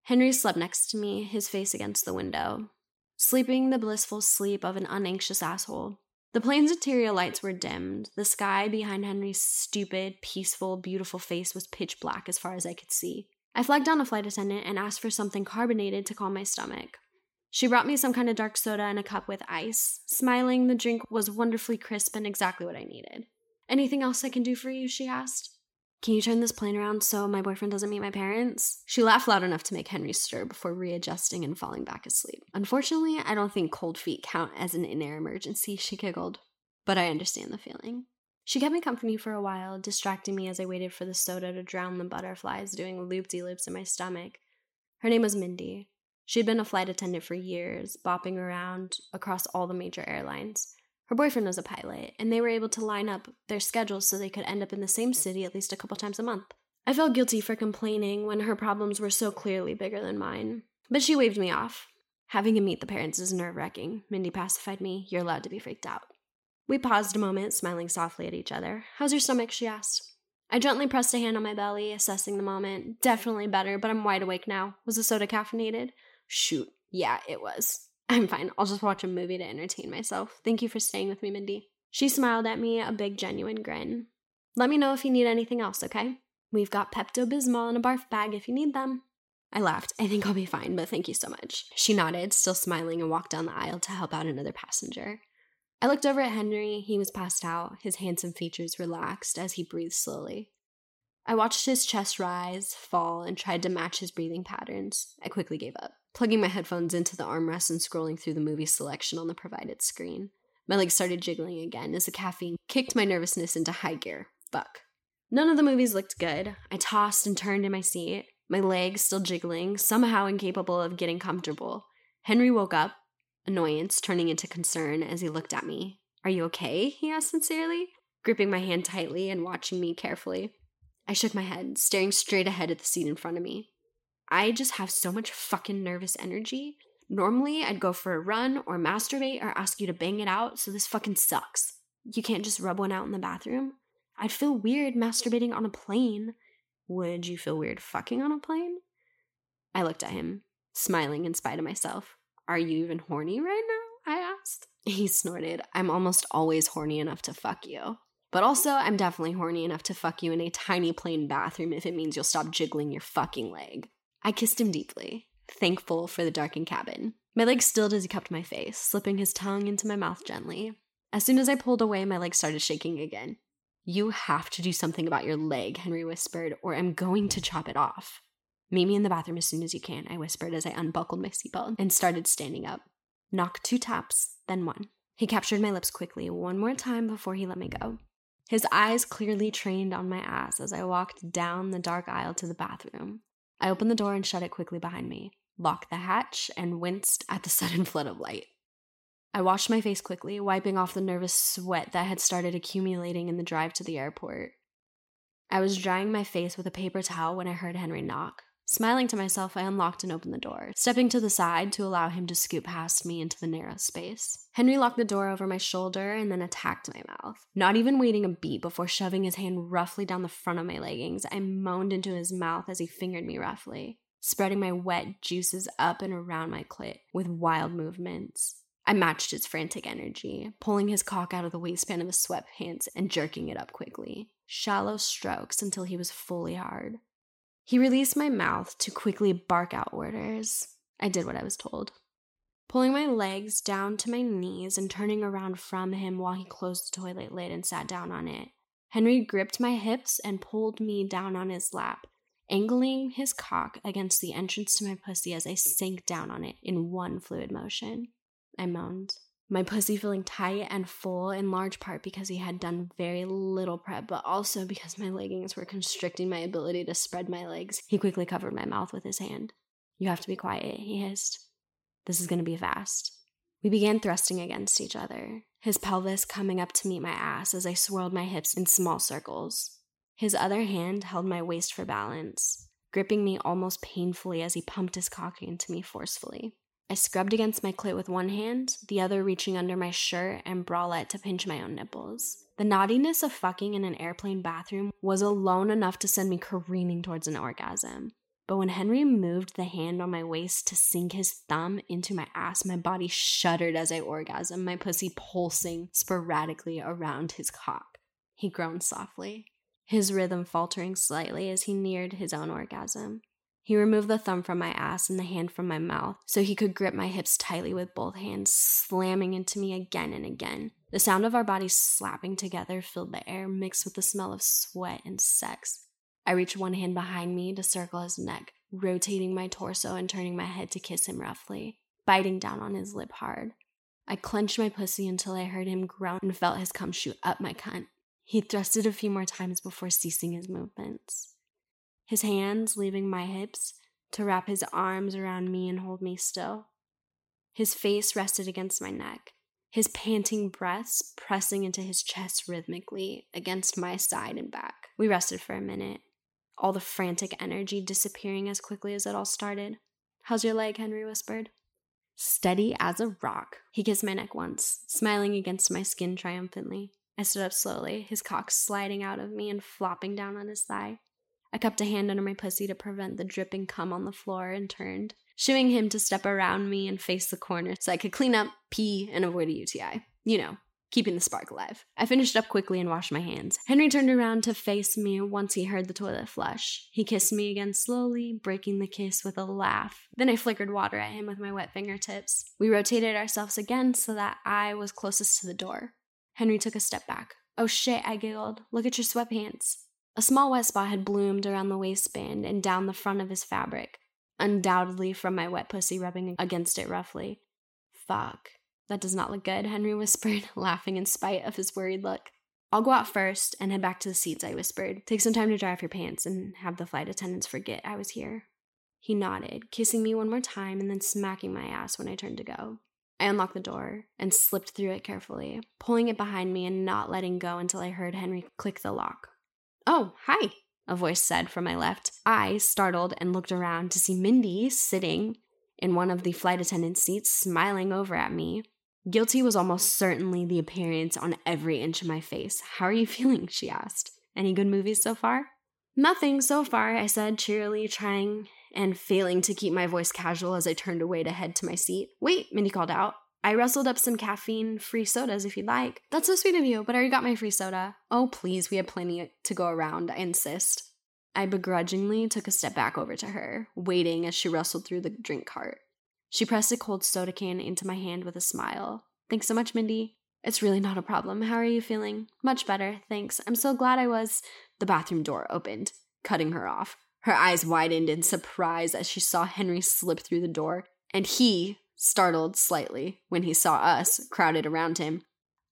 Henry slept next to me, his face against the window, sleeping the blissful sleep of an unanxious asshole. The plane's interior lights were dimmed. The sky behind Henry's stupid, peaceful, beautiful face was pitch black as far as I could see. I flagged down a flight attendant and asked for something carbonated to calm my stomach. She brought me some kind of dark soda and a cup with ice. Smiling, the drink was wonderfully crisp and exactly what I needed. "Anything else I can do for you?" she asked. "Can you turn this plane around so my boyfriend doesn't meet my parents?" She laughed loud enough to make Henry stir before readjusting and falling back asleep. "Unfortunately, I don't think cold feet count as an in-air emergency," she giggled, but I understand the feeling. She kept me company for a while, distracting me as I waited for the soda to drown the butterflies doing loop-de-loops in my stomach. Her name was Mindy. She had been a flight attendant for years, bopping around across all the major airlines. Her boyfriend was a pilot, and they were able to line up their schedules so they could end up in the same city at least a couple times a month. I felt guilty for complaining when her problems were so clearly bigger than mine, but she waved me off. "Having him meet the parents is nerve-wracking," Mindy pacified me. "You're allowed to be freaked out." We paused a moment, smiling softly at each other. "How's your stomach?" she asked. I gently pressed a hand on my belly, assessing the moment. "Definitely better, but I'm wide awake now. Was the soda caffeinated?" "Shoot, yeah, it was. I'm fine. I'll just watch a movie to entertain myself. Thank you for staying with me, Mindy." She smiled at me, a big, genuine grin. "Let me know if you need anything else, okay? We've got Pepto-Bismol in a barf bag if you need them." I laughed. "I think I'll be fine, but thank you so much." She nodded, still smiling, and walked down the aisle to help out another passenger. I looked over at Henry. He was passed out, his handsome features relaxed as he breathed slowly. I watched his chest rise, fall, and tried to match his breathing patterns. I quickly gave up, plugging my headphones into the armrest and scrolling through the movie selection on the provided screen. My legs started jiggling again as the caffeine kicked my nervousness into high gear. Fuck. None of the movies looked good. I tossed and turned in my seat, my legs still jiggling, somehow incapable of getting comfortable. Henry woke up, annoyance turning into concern as he looked at me. "Are you okay?" he asked sincerely, gripping my hand tightly and watching me carefully. I shook my head, staring straight ahead at the seat in front of me. I just have so much fucking nervous energy. Normally, I'd go for a run or masturbate or ask you to bang it out, so this fucking sucks. You can't just rub one out in the bathroom? I'd feel weird masturbating on a plane. Would you feel weird fucking on a plane? I looked at him, smiling in spite of myself. "Are you even horny right now?" I asked. He snorted. "I'm almost always horny enough to fuck you. But also, I'm definitely horny enough to fuck you in a tiny plane bathroom if it means you'll stop jiggling your fucking leg." I kissed him deeply, thankful for the darkened cabin. My legs stilled as he cupped my face, slipping his tongue into my mouth gently. As soon as I pulled away, my legs started shaking again. "You have to do something about your leg," Henry whispered, "or I'm going to chop it off." "Meet me in the bathroom as soon as you can," I whispered as I unbuckled my seatbelt and started standing up. "Knock 2 taps, then 1. He captured my lips quickly, 1 more time before he let me go. His eyes clearly trained on my ass as I walked down the dark aisle to the bathroom. I opened the door and shut it quickly behind me, locked the hatch, and winced at the sudden flood of light. I washed my face quickly, wiping off the nervous sweat that had started accumulating in the drive to the airport. I was drying my face with a paper towel when I heard Henry knock. Smiling to myself, I unlocked and opened the door, stepping to the side to allow him to scoot past me into the narrow space. Henry locked the door over my shoulder and then attacked my mouth. Not even waiting a beat before shoving his hand roughly down the front of my leggings, I moaned into his mouth as he fingered me roughly, spreading my wet juices up and around my clit with wild movements. I matched his frantic energy, pulling his cock out of the waistband of his sweatpants and jerking it up quickly. Shallow strokes until he was fully hard. He released my mouth to quickly bark out orders. I did what I was told, pulling my legs down to my knees and turning around from him while he closed the toilet lid and sat down on it. Henry gripped my hips and pulled me down on his lap, angling his cock against the entrance to my pussy as I sank down on it in one fluid motion. I moaned, my pussy feeling tight and full in large part because he had done very little prep, but also because my leggings were constricting my ability to spread my legs. He quickly covered my mouth with his hand. "You have to be quiet," he hissed. "This is going to be fast." We began thrusting against each other, his pelvis coming up to meet my ass as I swirled my hips in small circles. His other hand held my waist for balance, gripping me almost painfully as he pumped his cock into me forcefully. I scrubbed against my clit with one hand, the other reaching under my shirt and bralette to pinch my own nipples. The naughtiness of fucking in an airplane bathroom was alone enough to send me careening towards an orgasm. But when Henry moved the hand on my waist to sink his thumb into my ass, my body shuddered as I orgasmed, my pussy pulsing sporadically around his cock. He groaned softly, his rhythm faltering slightly as he neared his own orgasm. He removed the thumb from my ass and the hand from my mouth so he could grip my hips tightly with both hands, slamming into me again and again. The sound of our bodies slapping together filled the air, mixed with the smell of sweat and sex. I reached one hand behind me to circle his neck, rotating my torso and turning my head to kiss him roughly, biting down on his lip hard. I clenched my pussy until I heard him groan and felt his cum shoot up my cunt. He thrusted a few more times before ceasing his movements, his hands leaving my hips to wrap his arms around me and hold me still. His face rested against my neck, his panting breaths pressing into his chest rhythmically against my side and back. We rested for a minute, all the frantic energy disappearing as quickly as it all started. "How's your leg?" Henry whispered. "Steady as a rock." He kissed my neck once, smiling against my skin triumphantly. I stood up slowly, his cock sliding out of me and flopping down on his thigh. I cupped a hand under my pussy to prevent the dripping cum on the floor and turned, shooing him to step around me and face the corner so I could clean up, pee, and avoid a UTI. You know, keeping the spark alive. I finished up quickly and washed my hands. Henry turned around to face me once he heard the toilet flush. He kissed me again slowly, breaking the kiss with a laugh. Then I flickered water at him with my wet fingertips. We rotated ourselves again so that I was closest to the door. Henry took a step back. "Oh shit," I giggled. "Look at your sweatpants." A small wet spot had bloomed around the waistband and down the front of his fabric, undoubtedly from my wet pussy rubbing against it roughly. "Fuck, that does not look good," Henry whispered, laughing in spite of his worried look. "I'll go out first and head back to the seats," I whispered. "Take some time to dry off your pants and have the flight attendants forget I was here." He nodded, kissing me one more time and then smacking my ass when I turned to go. I unlocked the door and slipped through it carefully, pulling it behind me and not letting go until I heard Henry click the lock. "Oh, hi," a voice said from my left. I, startled, and looked around to see Mindy sitting in one of the flight attendant seats, smiling over at me. Guilty was almost certainly the appearance on every inch of my face. "How are you feeling?" she asked. "Any good movies so far?" "Nothing so far," I said cheerily, trying and failing to keep my voice casual as I turned away to head to my seat. "Wait," Mindy called out. "I rustled up some caffeine-free sodas if you'd like." "That's so sweet of you, but I already got my free soda." "Oh, please, we have plenty to go around," I insist. I begrudgingly took a step back over to her, waiting as she rustled through the drink cart. She pressed a cold soda can into my hand with a smile. "Thanks so much, Mindy." "It's really not a problem. How are you feeling?" "Much better, thanks. I'm so glad I was—" The bathroom door opened, cutting her off. Her eyes widened in surprise as she saw Henry slip through the door, and he— startled slightly when he saw us crowded around him.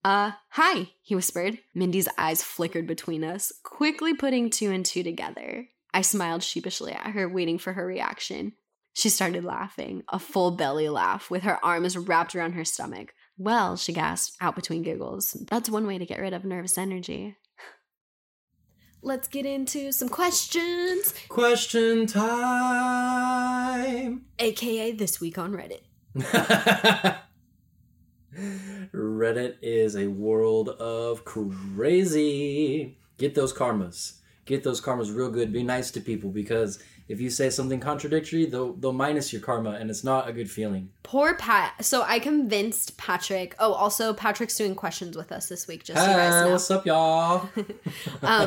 Hi, he whispered. Mindy's eyes flickered between us, quickly putting two and two together. I smiled sheepishly at her, waiting for her reaction. She started laughing, a full belly laugh, with her arms wrapped around her stomach. "Well," she gasped out between giggles, "that's one way to get rid of nervous energy." Let's get into some questions. Question time. AKA This Week on Reddit. Reddit is a world of crazy. Get those karmas real good. Be nice to people, because if you say something contradictory, they'll minus your karma, and it's not a good feeling. Poor Pat. So I convinced Patrick. Oh, also Patrick's doing questions with us this week, just so you guys know. What's up, y'all?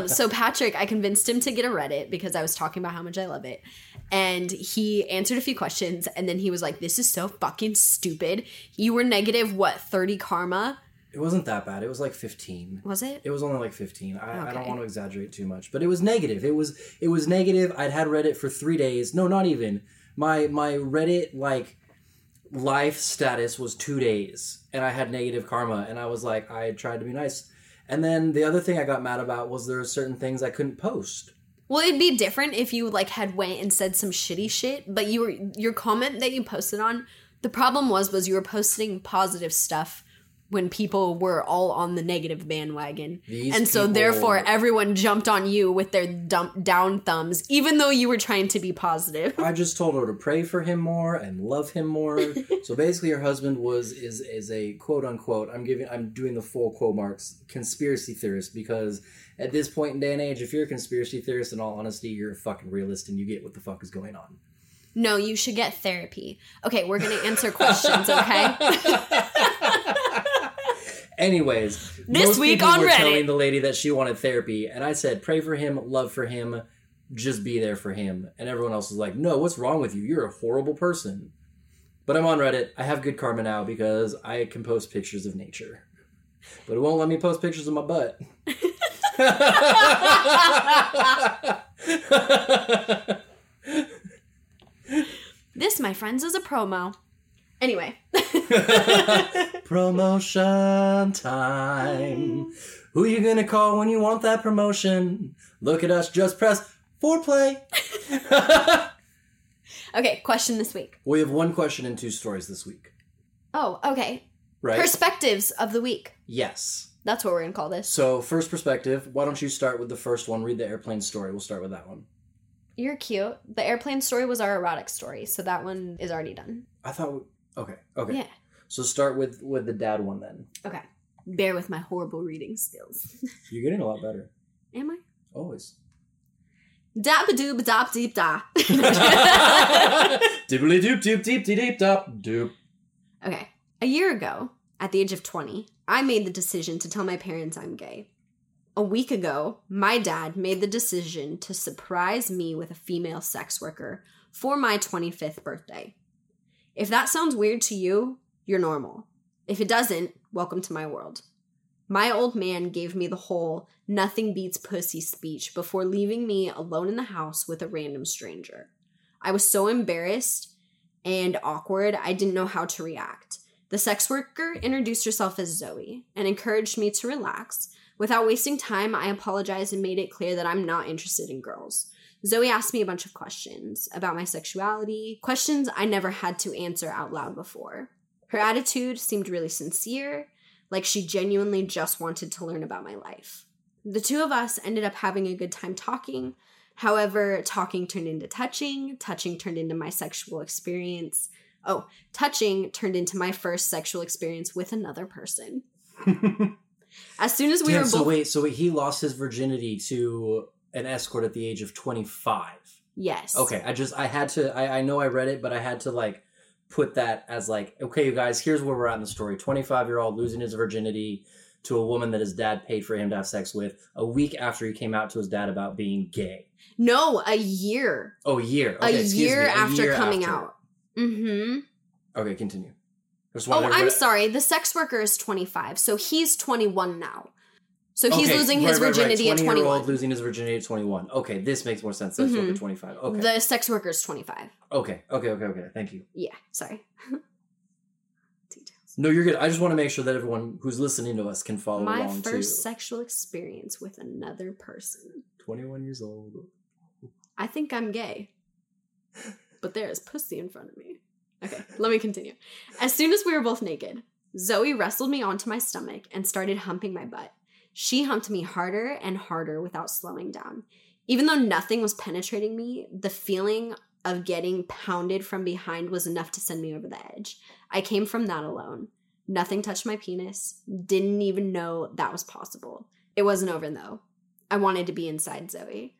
So Patrick, I convinced him to get a Reddit because I was talking about how much I love it. And he answered a few questions, and then he was like, "This is so fucking stupid. You were negative, what, 30 karma?" It wasn't that bad. It was like 15. Was it? It was only like 15. I don't want to exaggerate too much, but it was negative. It was negative. I'd had Reddit for 3 days. No, not even. My Reddit, like, life status was 2 days, and I had negative karma, and I was like, I tried to be nice. And then the other thing I got mad about was there were certain things I couldn't post. Well, it'd be different if you, like, had went and said some shitty shit, but your comment that you posted on, the problem was you were posting positive stuff when people were all on the negative bandwagon. So therefore everyone jumped on you with their down thumbs, even though you were trying to be positive. I just told her to pray for him more and love him more. So basically her husband is a quote unquote, I'm doing the full quote marks, conspiracy theorist, because at this point in day and age, if you're a conspiracy theorist, in all honesty, you're a fucking realist and you get what the fuck is going on. No, you should get therapy. Okay, we're going to answer questions, okay? Anyways, this week on Reddit, most people were telling the lady that she wanted therapy, and I said, pray for him, love for him, just be there for him. And everyone else was like, no, what's wrong with you? You're a horrible person. But I'm on Reddit. I have good karma now because I can post pictures of nature. But it won't let me post pictures of my butt. This, my friends, is a promo. Anyway. Promotion time. Who are you going to call when you want that promotion? Look at us, Just Press 4 Play. Okay, question this week. We have one question and two stories this week. Oh, okay. Right. Perspectives of the week. Yes. That's what we're going to call this. So, first perspective, why don't you start with the first one? Read the airplane story. We'll start with that one. You're cute. The airplane story was our erotic story, so that one is already done. I thought... Okay. Yeah. So start with the dad one then. Okay. Bear with my horrible reading skills. You're getting a lot better. Am I? Always. Dap-a-doop-a-dop-deep-da. Dibbly-doop-doop-deep-dee-deep-dop-doop. Okay. A year ago, at the age of 20, I made the decision to tell my parents I'm gay. A week ago, my dad made the decision to surprise me with a female sex worker for my 25th birthday. If that sounds weird to you, you're normal. If it doesn't, welcome to my world. My old man gave me the whole nothing beats pussy speech before leaving me alone in the house with a random stranger. I was so embarrassed and awkward, I didn't know how to react. The sex worker introduced herself as Zoe and encouraged me to relax. Without wasting time, I apologized and made it clear that I'm not interested in girls. Zoe asked me a bunch of questions about my sexuality, questions I never had to answer out loud before. Her attitude seemed really sincere, like she genuinely just wanted to learn about my life. The two of us ended up having a good time talking. However, talking turned into touching, touching turned into my sexual experience. Oh, touching turned into my first sexual experience with another person. As soon as we were both... So wait, he lost his virginity to an escort at the age of 25. Yes. Okay, I know I read it, but I had to, like, put that as, like, okay, you guys, here's where we're at in the story. 25-year-old losing his virginity to a woman that his dad paid for him to have sex with a week after he came out to his dad about being gay. No, a year. Oh, a year. Okay, a year after coming out. Mm-hmm. Okay, continue. I'm sorry. The sex worker is 25, so he's 21 now. So he's losing his virginity at 21. 20-year-old losing his virginity at 21. Okay, this makes more sense. Sex worker 25. Okay. The sex worker is 25. Okay. Thank you. Yeah, sorry. Details. No, you're good. I just want to make sure that everyone who's listening to us can follow along, too. My first sexual experience with another person. 21 years old. I think I'm gay. But there is pussy in front of me. Okay, let me continue. As soon as we were both naked, Zoe wrestled me onto my stomach and started humping my butt. She humped me harder and harder without slowing down. Even though nothing was penetrating me, the feeling of getting pounded from behind was enough to send me over the edge. I came from that alone. Nothing touched my penis. Didn't even know that was possible. It wasn't over, though. I wanted to be inside Zoe.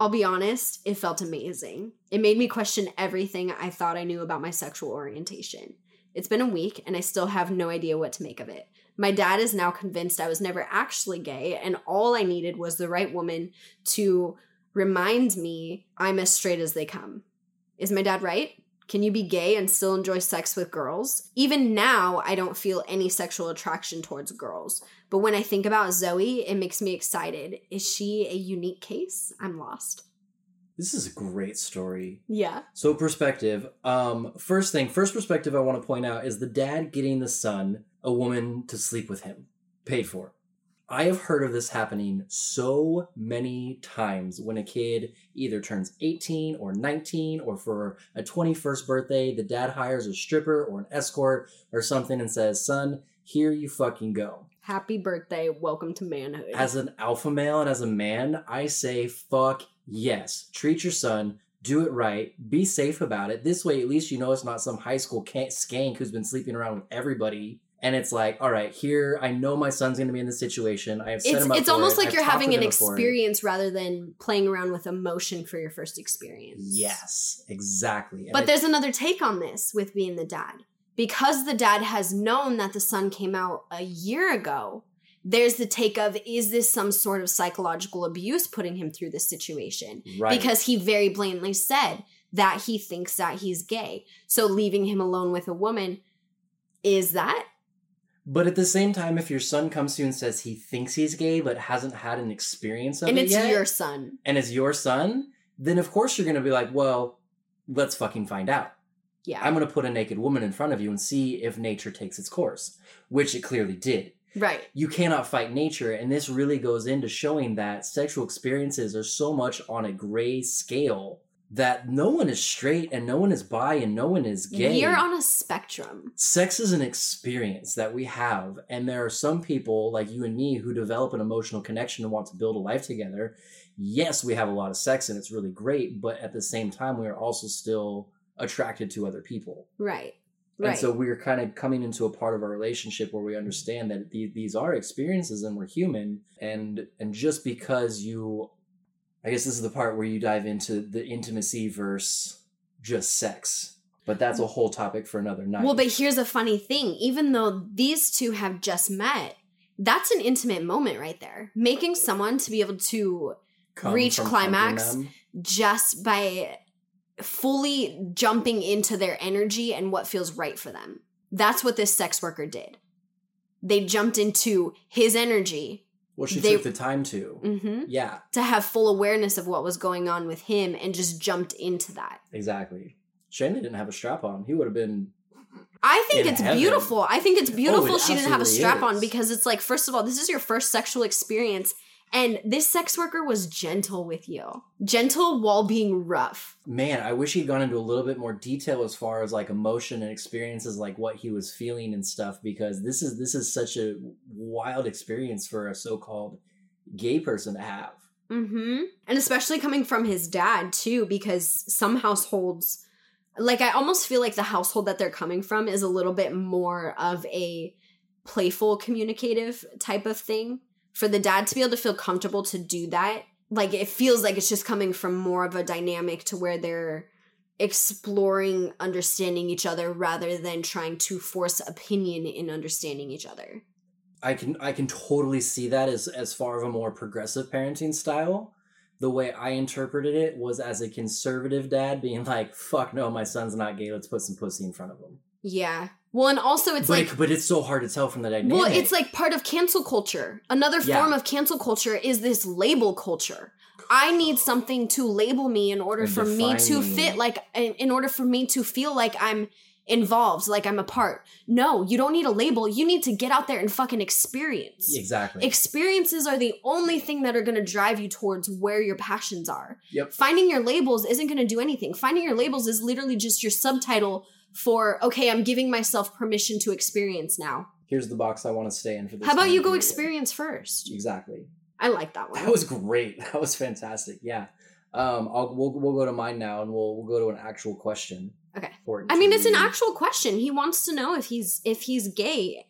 I'll be honest, it felt amazing. It made me question everything I thought I knew about my sexual orientation. It's been a week, and I still have no idea what to make of it. My dad is now convinced I was never actually gay, and all I needed was the right woman to remind me I'm as straight as they come. Is my dad right? Can you be gay and still enjoy sex with girls? Even now, I don't feel any sexual attraction towards girls. But when I think about Zoe, it makes me excited. Is she a unique case? I'm lost. This is a great story. Yeah. So perspective. First perspective I want to point out is the dad getting the son, a woman, to sleep with him. Paid for. I have heard of this happening so many times when a kid either turns 18 or 19, or for a 21st birthday, the dad hires a stripper or an escort or something and says, son, Here you fucking go. Happy birthday. Welcome to manhood. As an alpha male and as a man, I say fuck yes. Treat your son. Do it right. Be safe about it. This way, at least you know it's not some high school skank who's been sleeping around with everybody. And it's like, all right, here, I know my son's going to be in this situation. I have set him up for it. It's almost like you're having an experience rather than playing around with emotion for your first experience. Yes, exactly. But there's another take on this with being the dad. Because the dad has known that the son came out a year ago, there's the take of, is this some sort of psychological abuse putting him through this situation? Right. Because he very blatantly said that he thinks that he's gay. So leaving him alone with a woman, is that? But at the same time, if your son comes to you and says he thinks he's gay but hasn't had an experience of it yet. And it's your son. Then of course you're going to be like, well, let's fucking find out. Yeah. I'm going to put a naked woman in front of you and see if nature takes its course, which it clearly did. Right. You cannot fight nature. And this really goes into showing that sexual experiences are so much on a gray scale that no one is straight and no one is bi and no one is gay. You're on a spectrum. Sex is an experience that we have. And there are some people like you and me who develop an emotional connection and want to build a life together. Yes, we have a lot of sex and it's really great. But at the same time, we are also still attracted to other people. Right. Right. And so we're kind of coming into a part of our relationship where we understand that these are experiences and we're human. And just because you, I guess this is the part where you dive into the intimacy versus just sex. But that's a whole topic for another night. Well, but here's a funny thing. Even though these two have just met, that's an intimate moment right there. Making someone to be able to reach climax just by fully jumping into their energy and what feels right for them. That's what this sex worker did. They jumped into his energy. Well, they took the time to. Mm-hmm, yeah. To have full awareness of what was going on with him and just jumped into that. Exactly. Shame they didn't have a strap on. He would have been beautiful. I think it's beautiful she didn't have a strap on because it's like, first of all, this is your first sexual experience. And this sex worker was gentle with you. Gentle while being rough. Man, I wish he'd gone into a little bit more detail as far as like emotion and experiences, like what he was feeling and stuff, because this is such a wild experience for a so-called gay person to have. Mm-hmm. And especially coming from his dad too, because some households, like I almost feel like the household that they're coming from is a little bit more of a playful, communicative type of thing. For the dad to be able to feel comfortable to do that, like it feels like it's just coming from more of a dynamic to where they're exploring understanding each other rather than trying to force opinion in understanding each other. I can totally see that as far of a more progressive parenting style. The way I interpreted it was as a conservative dad being like, fuck no, my son's not gay, let's put some pussy in front of him. Yeah. Well, and also it's But it's so hard to tell from the dynamic. Well, it's like part of cancel culture. Another form of cancel culture is this label culture. I need something to label me in order for me to fit, like, in order for me to feel like I'm involved, like I'm a part. No, you don't need a label. You need to get out there and fucking experience. Exactly. Experiences are the only thing that are going to drive you towards where your passions are. Yep. Finding your labels isn't going to do anything. Finding your labels is literally just your subtitle for, okay, I'm giving myself permission to experience now. Here's the box I want to stay in for this. How about you go experience first? Exactly. I like that one. That was great. That was fantastic. Yeah. We'll go to mine now and we'll go to an actual question. Okay. I mean, it's an actual question. He wants to know if he's gay,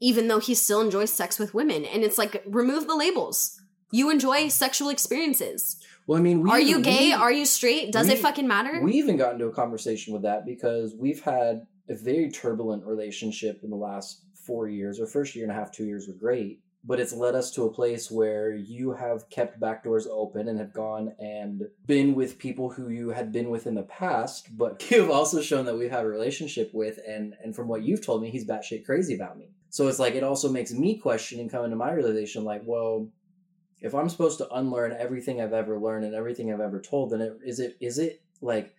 even though he still enjoys sex with women. And it's like, remove the labels. You enjoy sexual experiences. Well, I mean, are you gay? Are you straight? Does it fucking matter? We even got into a conversation with that because we've had a very turbulent relationship in the last 4 years. Our first year and a half, 2 years were great. But it's led us to a place where you have kept back doors open and have gone and been with people who you had been with in the past. But you've also shown that we've had a relationship with. And from what you've told me, he's batshit crazy about me. So it's like, it also makes me question and come into my realization like, well, if I'm supposed to unlearn everything I've ever learned and everything I've ever told, then is it like,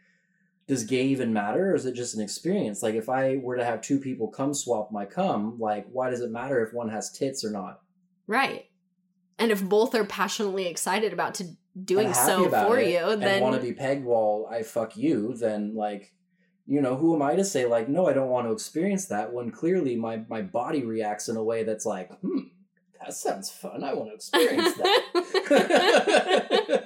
does gay even matter? Or is it just an experience? Like if I were to have two people cum swap my cum, like why does it matter if one has tits or not? Right. And if both are passionately excited about doing so for you, then want to be pegged while I fuck you, then like you know, who am I to say, like, no, I don't want to experience that, when clearly my body reacts in a way that's like, that sounds fun. I want to experience that.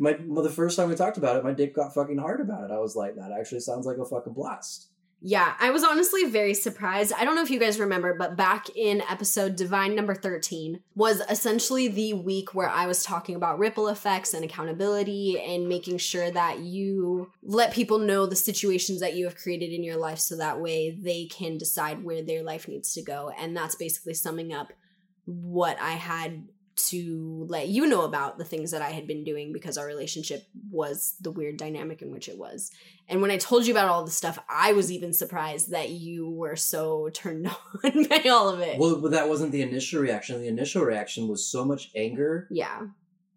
The first time we talked about it, my dick got fucking hard about it. I was like, that actually sounds like a fucking blast. Yeah, I was honestly very surprised. I don't know if you guys remember, but back in episode Divine number 13 was essentially the week where I was talking about ripple effects and accountability and making sure that you let people know the situations that you have created in your life so that way they can decide where their life needs to go. And that's basically summing up what I had to let you know about the things that I had been doing, because our relationship was the weird dynamic in which it was. And when I told you about all this stuff, I was even surprised that you were so turned on by all of it. Well, that wasn't the initial reaction. The initial reaction was so much anger. Yeah.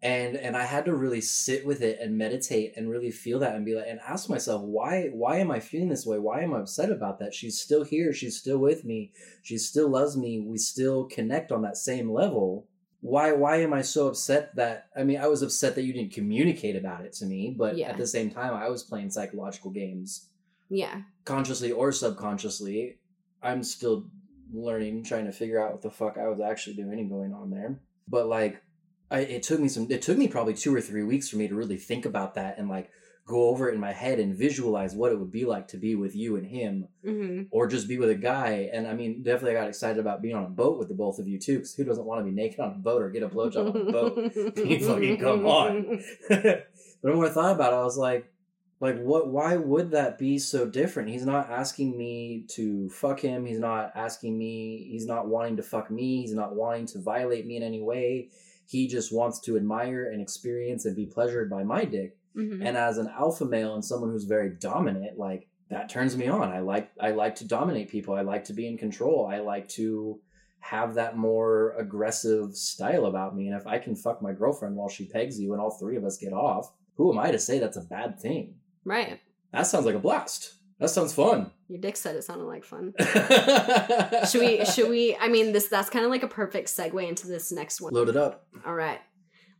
And I had to really sit with it and meditate and really feel that and be like, and ask myself, why am I feeling this way? Why am I upset about that? She's still here. She's still with me. She still loves me. We still connect on that same level. Why am I so upset that, I mean, I was upset that you didn't communicate about it to me, but yeah. At the same time, I was playing psychological games. Yeah. Consciously or subconsciously, I'm still learning, trying to figure out what the fuck I was actually doing and going on there. But like, it took me probably 2 or 3 weeks for me to really think about that and like go over it in my head and visualize what it would be like to be with you and him, mm-hmm. or just be with a guy. And I mean, definitely I got excited about being on a boat with the both of you too, because who doesn't want to be naked on a boat or get a blowjob on a boat? You fucking come on. But the more I thought about it, I was like what? Why would that be so different? He's not asking me to fuck him. He's not asking me. He's not wanting to fuck me. He's not wanting to violate me in any way. He just wants to admire and experience and be pleasured by my dick. Mm-hmm. And as an alpha male and someone who's very dominant, like that turns me on. I like to dominate people. I like to be in control. I like to have that more aggressive style about me. And if I can fuck my girlfriend while she pegs you and all three of us get off, who am I to say that's a bad thing? Right. That sounds like a blast. That sounds fun. Your dick said it sounded like fun. Should we, I mean, that's kind of like a perfect segue into this next one. Load it up. All right.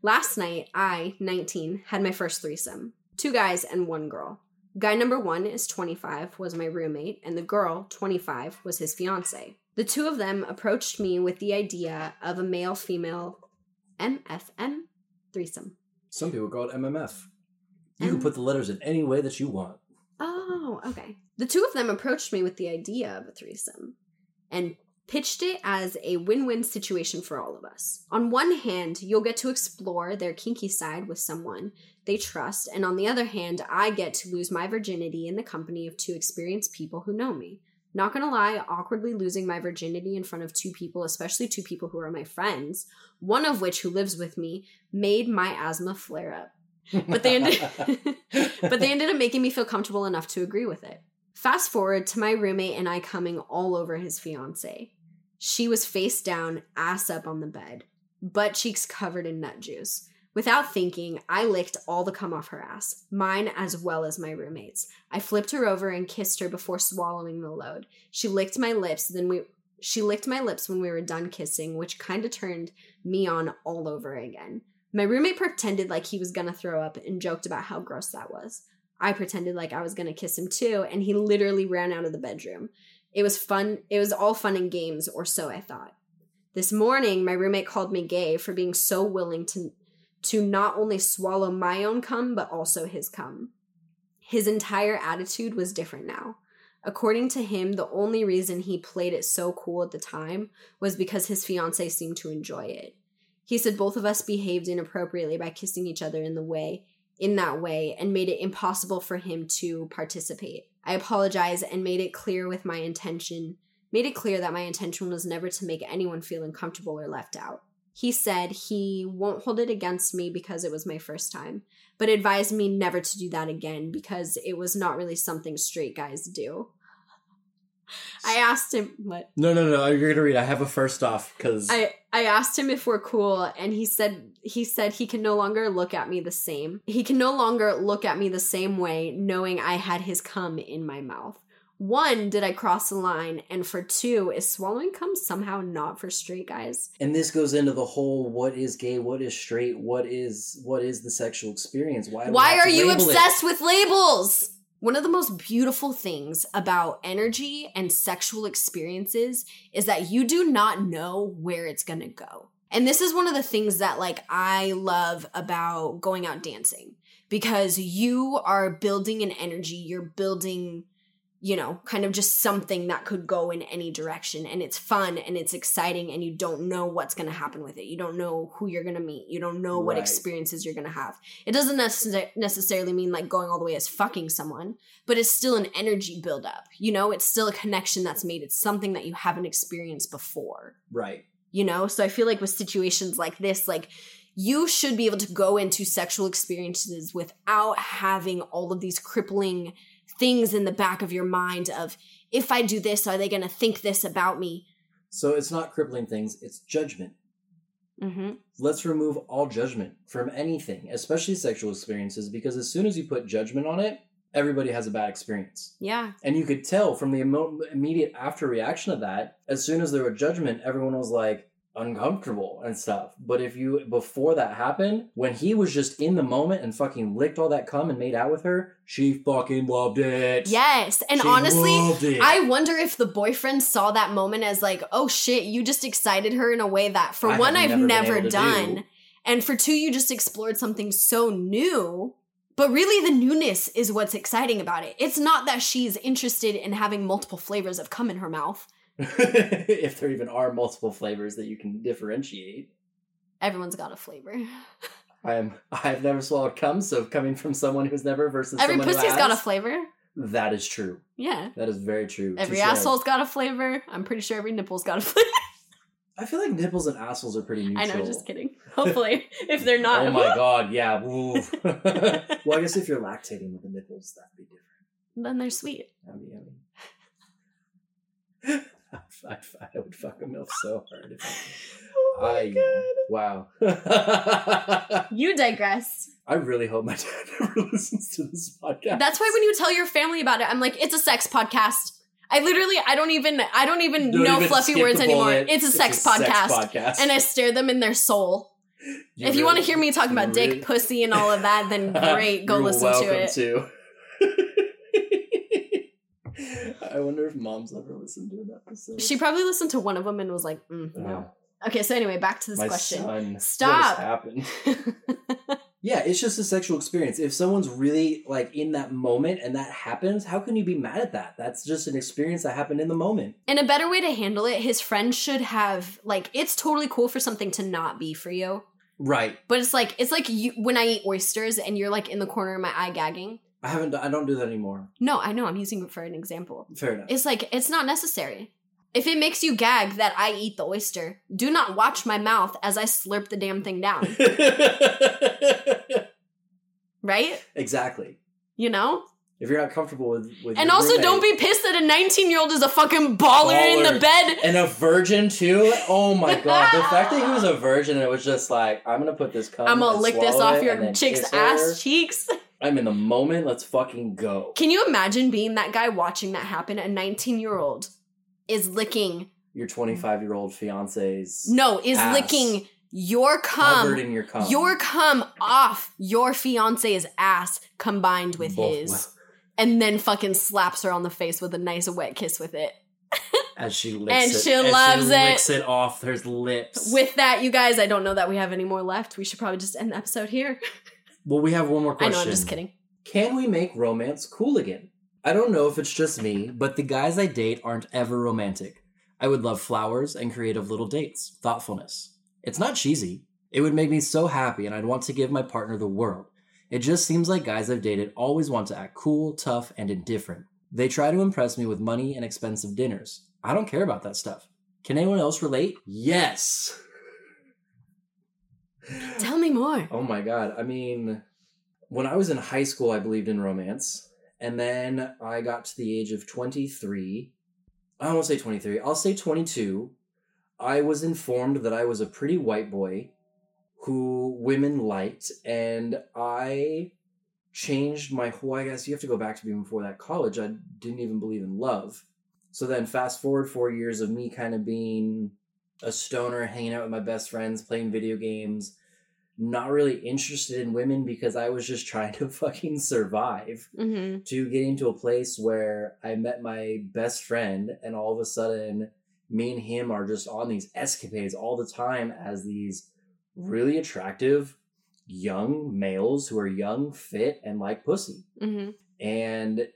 Last night, I, 19, had my first threesome. 2 guys and 1 girl. Guy number 1 is 25, was my roommate, and the girl, 25, was his fiancé. The 2 of them approached me with the idea of a male-female MFM threesome. Some people call it MMF. You can put the letters in any way that you want. Oh, okay. The 2 of them approached me with the idea of a threesome, and pitched it as a win-win situation for all of us. On one hand, you'll get to explore their kinky side with someone they trust, and on the other hand, I get to lose my virginity in the company of 2 experienced people who know me. Not gonna lie, awkwardly losing my virginity in front of 2 people, especially 2 people who are my friends, one of which who lives with me, made my asthma flare up. But they ended up making me feel comfortable enough to agree with it. Fast forward to my roommate and I coming all over his fiancée. She was face down, ass up on the bed, butt cheeks covered in nut juice. Without thinking, I licked all the cum off her ass, mine as well as my roommate's. I flipped her over and kissed her before swallowing the load. She licked my lips when we were done kissing, which kind of turned me on all over again. My roommate pretended like he was gonna throw up and joked about how gross that was. I pretended like I was going to kiss him too, and he literally ran out of the bedroom. It was fun. It was all fun and games, or so I thought. This morning, my roommate called me gay for being so willing to not only swallow my own cum, but also his cum. His entire attitude was different now. According to him, the only reason he played it so cool at the time was because his fiancée seemed to enjoy it. He said both of us behaved inappropriately by kissing each other in that way and made it impossible for him to participate. I apologize and made it clear that my intention was never to make anyone feel uncomfortable or left out. He said he won't hold it against me because it was my first time, but advised me never to do that again because it was not really something straight guys do. I asked him what? No, you're gonna read. I have a first off because I asked him if we're cool, and he said he can no longer look at me the same. He can no longer look at me the same way, knowing I had his cum in my mouth. 1, did I cross the line? And for 2, is swallowing cum somehow not for straight guys? And this goes into the whole: what is gay? What is straight? What is the sexual experience? Why are you obsessed with labels? One of the most beautiful things about energy and sexual experiences is that you do not know where it's going to go. And this is one of the things that like I love about going out dancing, because you are building an energy, you're building, you know, kind of just something that could go in any direction, and it's fun and it's exciting, and you don't know what's going to happen with it. You don't know who you're going to meet. You don't know what experiences you're going to have. It doesn't necessarily mean like going all the way as fucking someone, but it's still an energy buildup. You know, it's still a connection that's made. It's something that you haven't experienced before. Right. You know, so I feel like with situations like this, like you should be able to go into sexual experiences without having all of these crippling things in the back of your mind of, if I do this, are they going to think this about me? So it's not crippling things, it's judgment. Mm-hmm. Let's remove all judgment from anything, especially sexual experiences, because as soon as you put judgment on it, everybody has a bad experience. Yeah. And you could tell from the immediate after reaction of that, as soon as there were judgment, everyone was like uncomfortable and stuff. But if you, before that happened, when he was just in the moment and fucking licked all that cum and made out with her, she fucking loved it. Yes. And she honestly, I wonder if the boyfriend saw that moment as like, oh shit, you just excited her in a way that for one, I've never done. And for two, you just explored something so new. But really, the newness is what's exciting about it. It's not that she's interested in having multiple flavors of cum in her mouth. If there even are multiple flavors that you can differentiate. Everyone's got a flavor. I've never swallowed cum, so coming from someone who's never versus every someone who has. Every pussy's got a flavor. That is true. Yeah. That is very true. Every asshole's got a flavor. I'm pretty sure every nipple's got a flavor. I feel like nipples and assholes are pretty neutral. I know, just kidding. Hopefully, if they're not. Oh my god, yeah. Well, I guess if you're lactating with the nipples, that'd be different. Then they're sweet. That'd be yummy. I would fuck a milf so hard. Wow. You digress. I really hope my dad never listens to this podcast. That's why when you tell your family about it, I'm like, it's a sex podcast. I don't even know fluffy words anymore. It's a sex podcast. And I stare them in their soul. If you want to hear me talk about dick, pussy, and all of that, then great, go listen to it. I wonder if mom's ever listened to an episode. She probably listened to one of them and was like, no. Okay, so anyway, back to this question. Son, stop. What has happened? Yeah, it's just a sexual experience. If someone's really like in that moment and that happens, how can you be mad at that? That's just an experience that happened in the moment. And a better way to handle it, his friend should have like, it's totally cool for something to not be for you. Right. But it's like you, when I eat oysters and you're like in the corner of my eye gagging. I don't do that anymore. No, I know. I'm using it for an example. Fair enough. It's like, it's not necessary. If it makes you gag that I eat the oyster, do not watch my mouth as I slurp the damn thing down. Right? Exactly. You know? If you're not comfortable with and also roommate, don't be pissed that a 19-year-old is a fucking baller in the bed. And a virgin, too? Oh, my God. The fact that he was a virgin and it was just like, I'm going to put this cum in, I'm going to lick this off your chick's ass cheeks. I'm in the moment. Let's fucking go. Can you imagine being that guy watching that happen? A 19-year-old is licking your 25-year-old fiance's ass. Licking your cum off your fiance's ass combined with his, and then fucking slaps her on the face with a nice wet kiss with it. As she licks and it. And she loves it. Licks it off her lips. With that, you guys, I don't know that we have any more left. We should probably just end the episode here. Well, we have one more question. I know, I'm just kidding. Can we make romance cool again? I don't know if it's just me, but the guys I date aren't ever romantic. I would love flowers and creative little dates, thoughtfulness. It's not cheesy. It would make me so happy, and I'd want to give my partner the world. It just seems like guys I've dated always want to act cool, tough, and indifferent. They try to impress me with money and expensive dinners. I don't care about that stuff. Can anyone else relate? Yes! Tell me more. Oh my God. I mean, when I was in high school, I believed in romance. And then I got to the age of 23. I won't say 23. I'll say 22. I was informed that I was a pretty white boy who women liked. And I changed my whole... I guess you have to go back to even before that, college. I didn't even believe in love. So then fast forward 4 years of me kind of being a stoner, hanging out with my best friends, playing video games, not really interested in women because I was just trying to fucking survive, mm-hmm. to getting to a place where I met my best friend, and all of a sudden me and him are just on these escapades all the time as these really attractive young males who are young, fit, and like pussy. Mm-hmm. And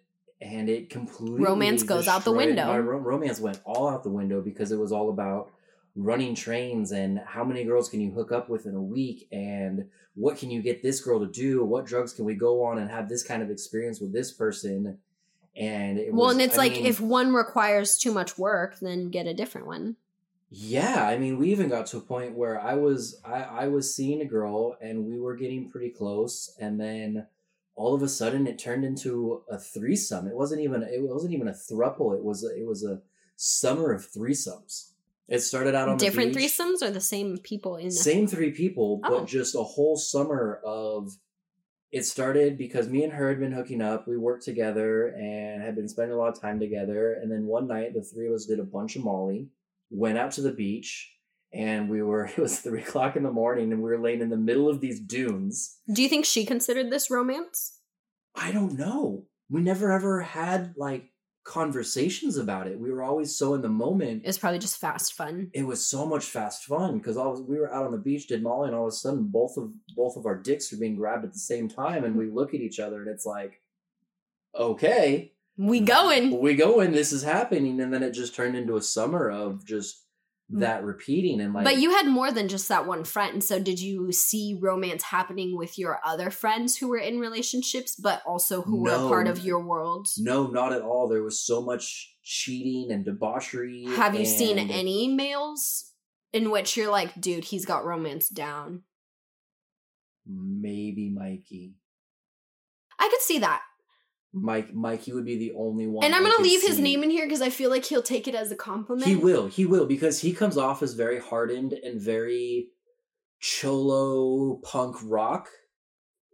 it completely... Romance goes out the window. My romance went all out the window because it was all about running trains and how many girls can you hook up with in a week, and what can you get this girl to do, what drugs can we go on and have this kind of experience with this person. And it well was, and it's I like mean, if one requires too much work, then get a different one. Yeah, I mean, we even got to a point where I was seeing a girl and we were getting pretty close, and then all of a sudden it turned into a threesome. It wasn't even a throuple. It was a summer of threesomes. It started out on different the beach. Threesomes, or the same people in the same three people, oh. But just a whole summer of. It started because me and her had been hooking up. We worked together and had been spending a lot of time together. And then one night, the three of us did a bunch of Molly, went out to the beach, and it was 3 o'clock in the morning, and we were laying in the middle of these dunes. Do you think she considered this romance? I don't know. We never ever had, like, conversations about it. We were always so in the moment. It was probably just fast fun. It was so much fast fun because we were out on the beach, did Molly, and all of a sudden both of our dicks were being grabbed at the same time, and we look at each other and it's like, okay, we going, this is happening. And then it just turned into a summer of just that repeating. And like, but you had more than just that one friend, so did you see romance happening with your other friends who were in relationships but also who were a part of your world? No, not at all. There was so much cheating and debauchery. Have you seen any males in which you're like, dude, he's got romance down? Maybe Mikey. I could see that. Mikey would be the only one. And I'm going to leave his name in here because I feel like he'll take it as a compliment. He will, because he comes off as very hardened and very cholo punk rock.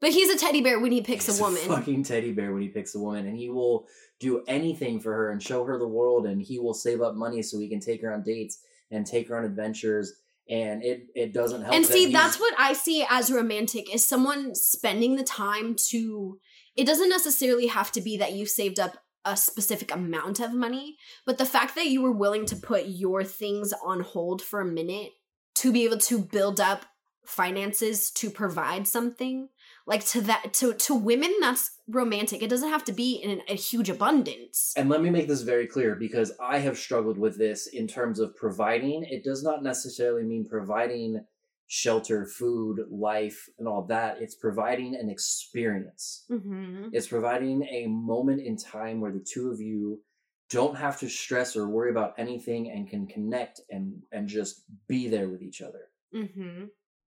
But he's a teddy bear when he picks a woman. He's a fucking teddy bear when he picks a woman. And he will do anything for her and show her the world. And he will save up money so he can take her on dates and take her on adventures. And it doesn't help. And see, that's what I see as romantic, is someone spending the time to... It doesn't necessarily have to be that you saved up a specific amount of money, but the fact that you were willing to put your things on hold for a minute to be able to build up finances to provide something, like to women, that's romantic. It doesn't have to be in a huge abundance. And let me make this very clear, because I have struggled with this in terms of providing. It does not necessarily mean providing shelter, food, life, and all that. It's providing an experience. Mm-hmm. It's providing a moment in time where the two of you don't have to stress or worry about anything and can connect and just be there with each other. Mm-hmm.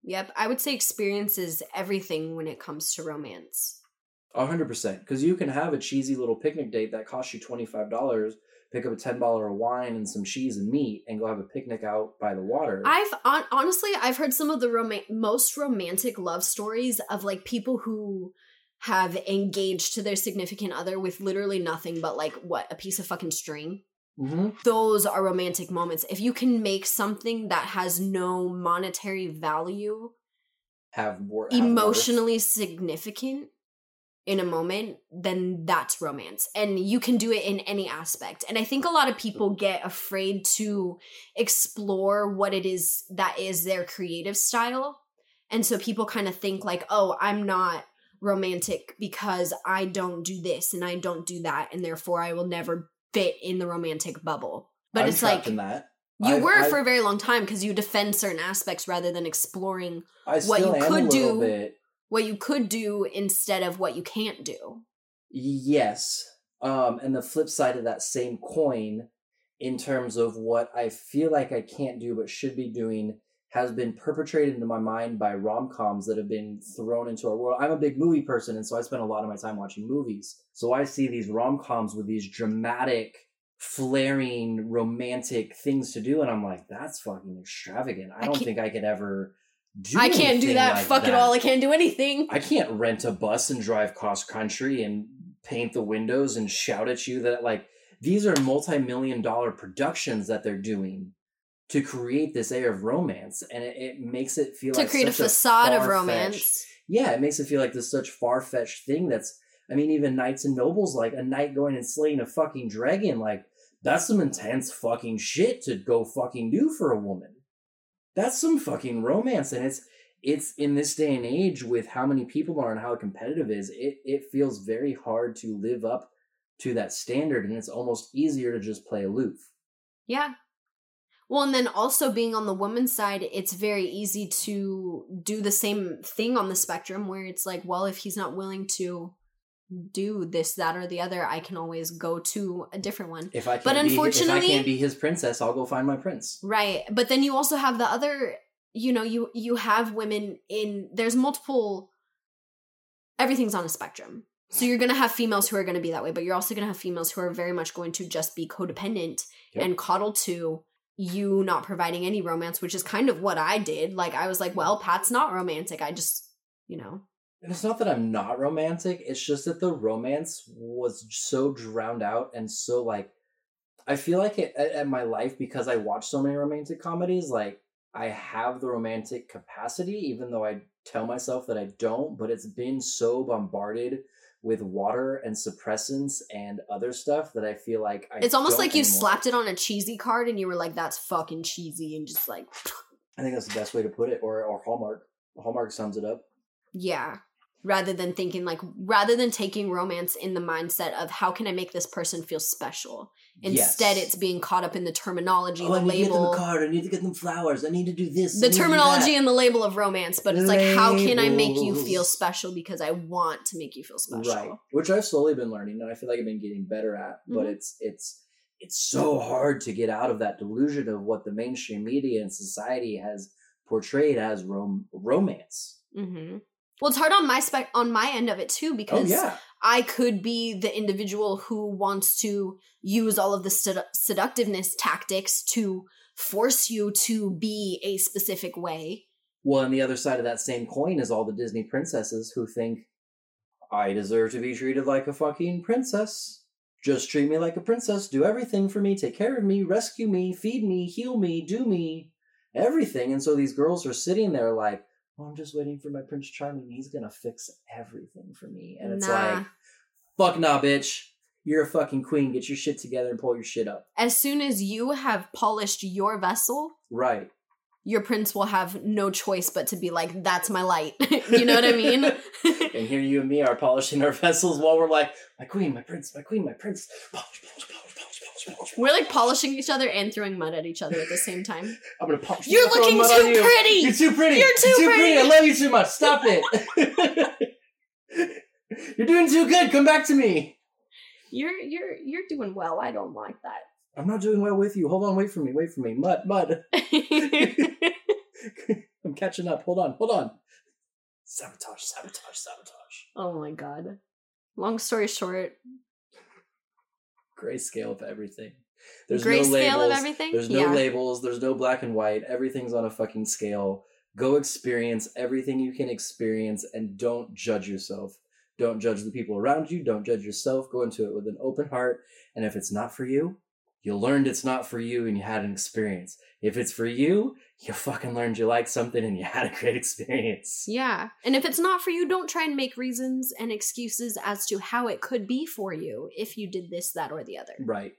Yep. I would say experience is everything when it comes to romance. 100%. Because you can have a cheesy little picnic date that costs you $25, pick up a $10 of wine and some cheese and meat and go have a picnic out by the water. Honestly, I've heard some of the most romantic love stories of, like, people who have engaged to their significant other with literally nothing but, like, a piece of fucking string. Mm-hmm. Those are romantic moments. If you can make something that has no monetary value emotionally significant in a moment, then that's romance. And you can do it in any aspect. And I think a lot of people get afraid to explore what it is that is their creative style. And so people kind of think like, oh, I'm not romantic because I don't do this and I don't do that, and therefore I will never fit in the romantic bubble. But I'm, it's like, that. You I've, were I've, for a very long time because you defend certain aspects rather than exploring what you could do. What you could do instead of what you can't do. Yes. And the flip side of that same coin, in terms of what I feel like I can't do but should be doing, has been perpetrated into my mind by rom-coms that have been thrown into our world. I'm a big movie person, and so I spend a lot of my time watching movies. So I see these rom-coms with these dramatic, flaring, romantic things to do, and I'm like, that's fucking extravagant. I don't think I could ever... I can't do that. Like, fuck that. It all. I can't do anything. I can't rent a bus and drive cross country and paint the windows and shout at you that, like, these are multi-million dollar productions that they're doing to create this air of romance, and it makes it feel to like create such a facade of romance. Yeah, it makes it feel like this such far-fetched thing that's, I mean, even Knights and Nobles, like a knight going and slaying a fucking dragon, like that's some intense fucking shit to go fucking do for a woman. That's some fucking romance, and it's in this day and age with how many people are and how competitive it is, it feels very hard to live up to that standard, and it's almost easier to just play aloof. Yeah. Well, and then also being on the woman's side, it's very easy to do the same thing on the spectrum where it's like, well, if he's not willing to do this, that, or the other, I can always go to a different one. If I can't be his princess, I'll go find my prince. Right. But then you also have the other, you know, you have women in, there's multiple, everything's on a spectrum. So you're going to have females who are going to be that way, but you're also going to have females who are very much going to just be codependent and coddle to you not providing any romance, which is kind of what I did. Like, I was like, well, Pat's not romantic. I just, you know. And it's not that I'm not romantic. It's just that the romance was so drowned out and so, like, I feel like at my life, because I watch so many romantic comedies, like, I have the romantic capacity, even though I tell myself that I don't, but it's been so bombarded with water and suppressants and other stuff that I feel like I it's almost like you slapped it on a cheesy card and you were like, that's fucking cheesy, and just like I think that's the best way to put it, or Hallmark. Hallmark sums it up. Yeah. Rather than taking romance in the mindset of how can I make this person feel special? Instead, it's being caught up in the terminology, the label. I need to get them a card. I need to get them flowers. I need to do this. The terminology and the label of romance, but it's like, how can I make you feel special? Because I want to make you feel special. Right. Which I've slowly been learning, and I feel like I've been getting better at. But it's so hard to get out of that delusion of what the mainstream media and society has portrayed as romance. Mm-hmm. Well, it's hard on my on my end of it too, because I could be the individual who wants to use all of the seductiveness tactics to force you to be a specific way. Well, and the other side of that same coin is all the Disney princesses who think, I deserve to be treated like a fucking princess. Just treat me like a princess. Do everything for me. Take care of me. Rescue me. Feed me. Heal me. Do me. Everything. And so these girls are sitting there like, oh, I'm just waiting for my Prince Charming. He's going to fix everything for me. And it's like, fuck nah, bitch. You're a fucking queen. Get your shit together and pull your shit up. As soon as you have polished your vessel. Right. Your prince will have no choice but to be like, that's my light. You know what I mean? And here you and me are polishing our vessels while we're like, my queen, my prince, my queen, my prince. Polish, polish, polish, polish, polish, polish. We're like polishing each other and throwing mud at each other at the same time. I'm going to polish. You're looking too pretty. You're too pretty. You're too pretty. I love you too much. Stop it. You're doing too good. Come back to me. You're doing well. I don't like that. I'm not doing well with you. Hold on, wait for me, wait for me. Mud. I'm catching up. Hold on. Sabotage. Oh my god. Long story short. Grayscale of everything. There's no labels. Grayscale of everything? There's no labels. There's no black and white. Everything's on a fucking scale. Go experience everything you can experience and don't judge yourself. Don't judge the people around you. Don't judge yourself. Go into it with an open heart. And if it's not for you, you learned it's not for you and you had an experience. If it's for you, you fucking learned you like something and you had a great experience. Yeah. And if it's not for you, don't try and make reasons and excuses as to how it could be for you if you did this, that, or the other. Right.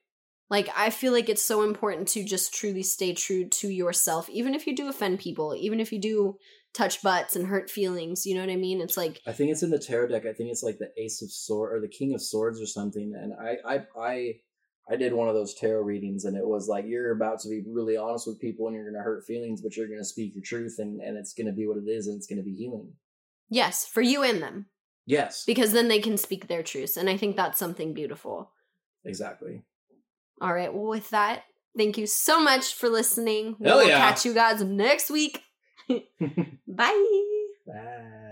Like, I feel like it's so important to just truly stay true to yourself, even if you do offend people, even if you do touch butts and hurt feelings, you know what I mean? It's like, I think it's in the tarot deck. I think it's like the Ace of Swords or the King of Swords or something. And I did one of those tarot readings, and it was like, you're about to be really honest with people and you're going to hurt feelings, but you're going to speak your truth and it's going to be what it is and it's going to be healing. Yes, for you and them. Yes. Because then they can speak their truths. And I think that's something beautiful. Exactly. All right. Well, with that, thank you so much for listening. We'll catch you guys next week. Bye. Bye.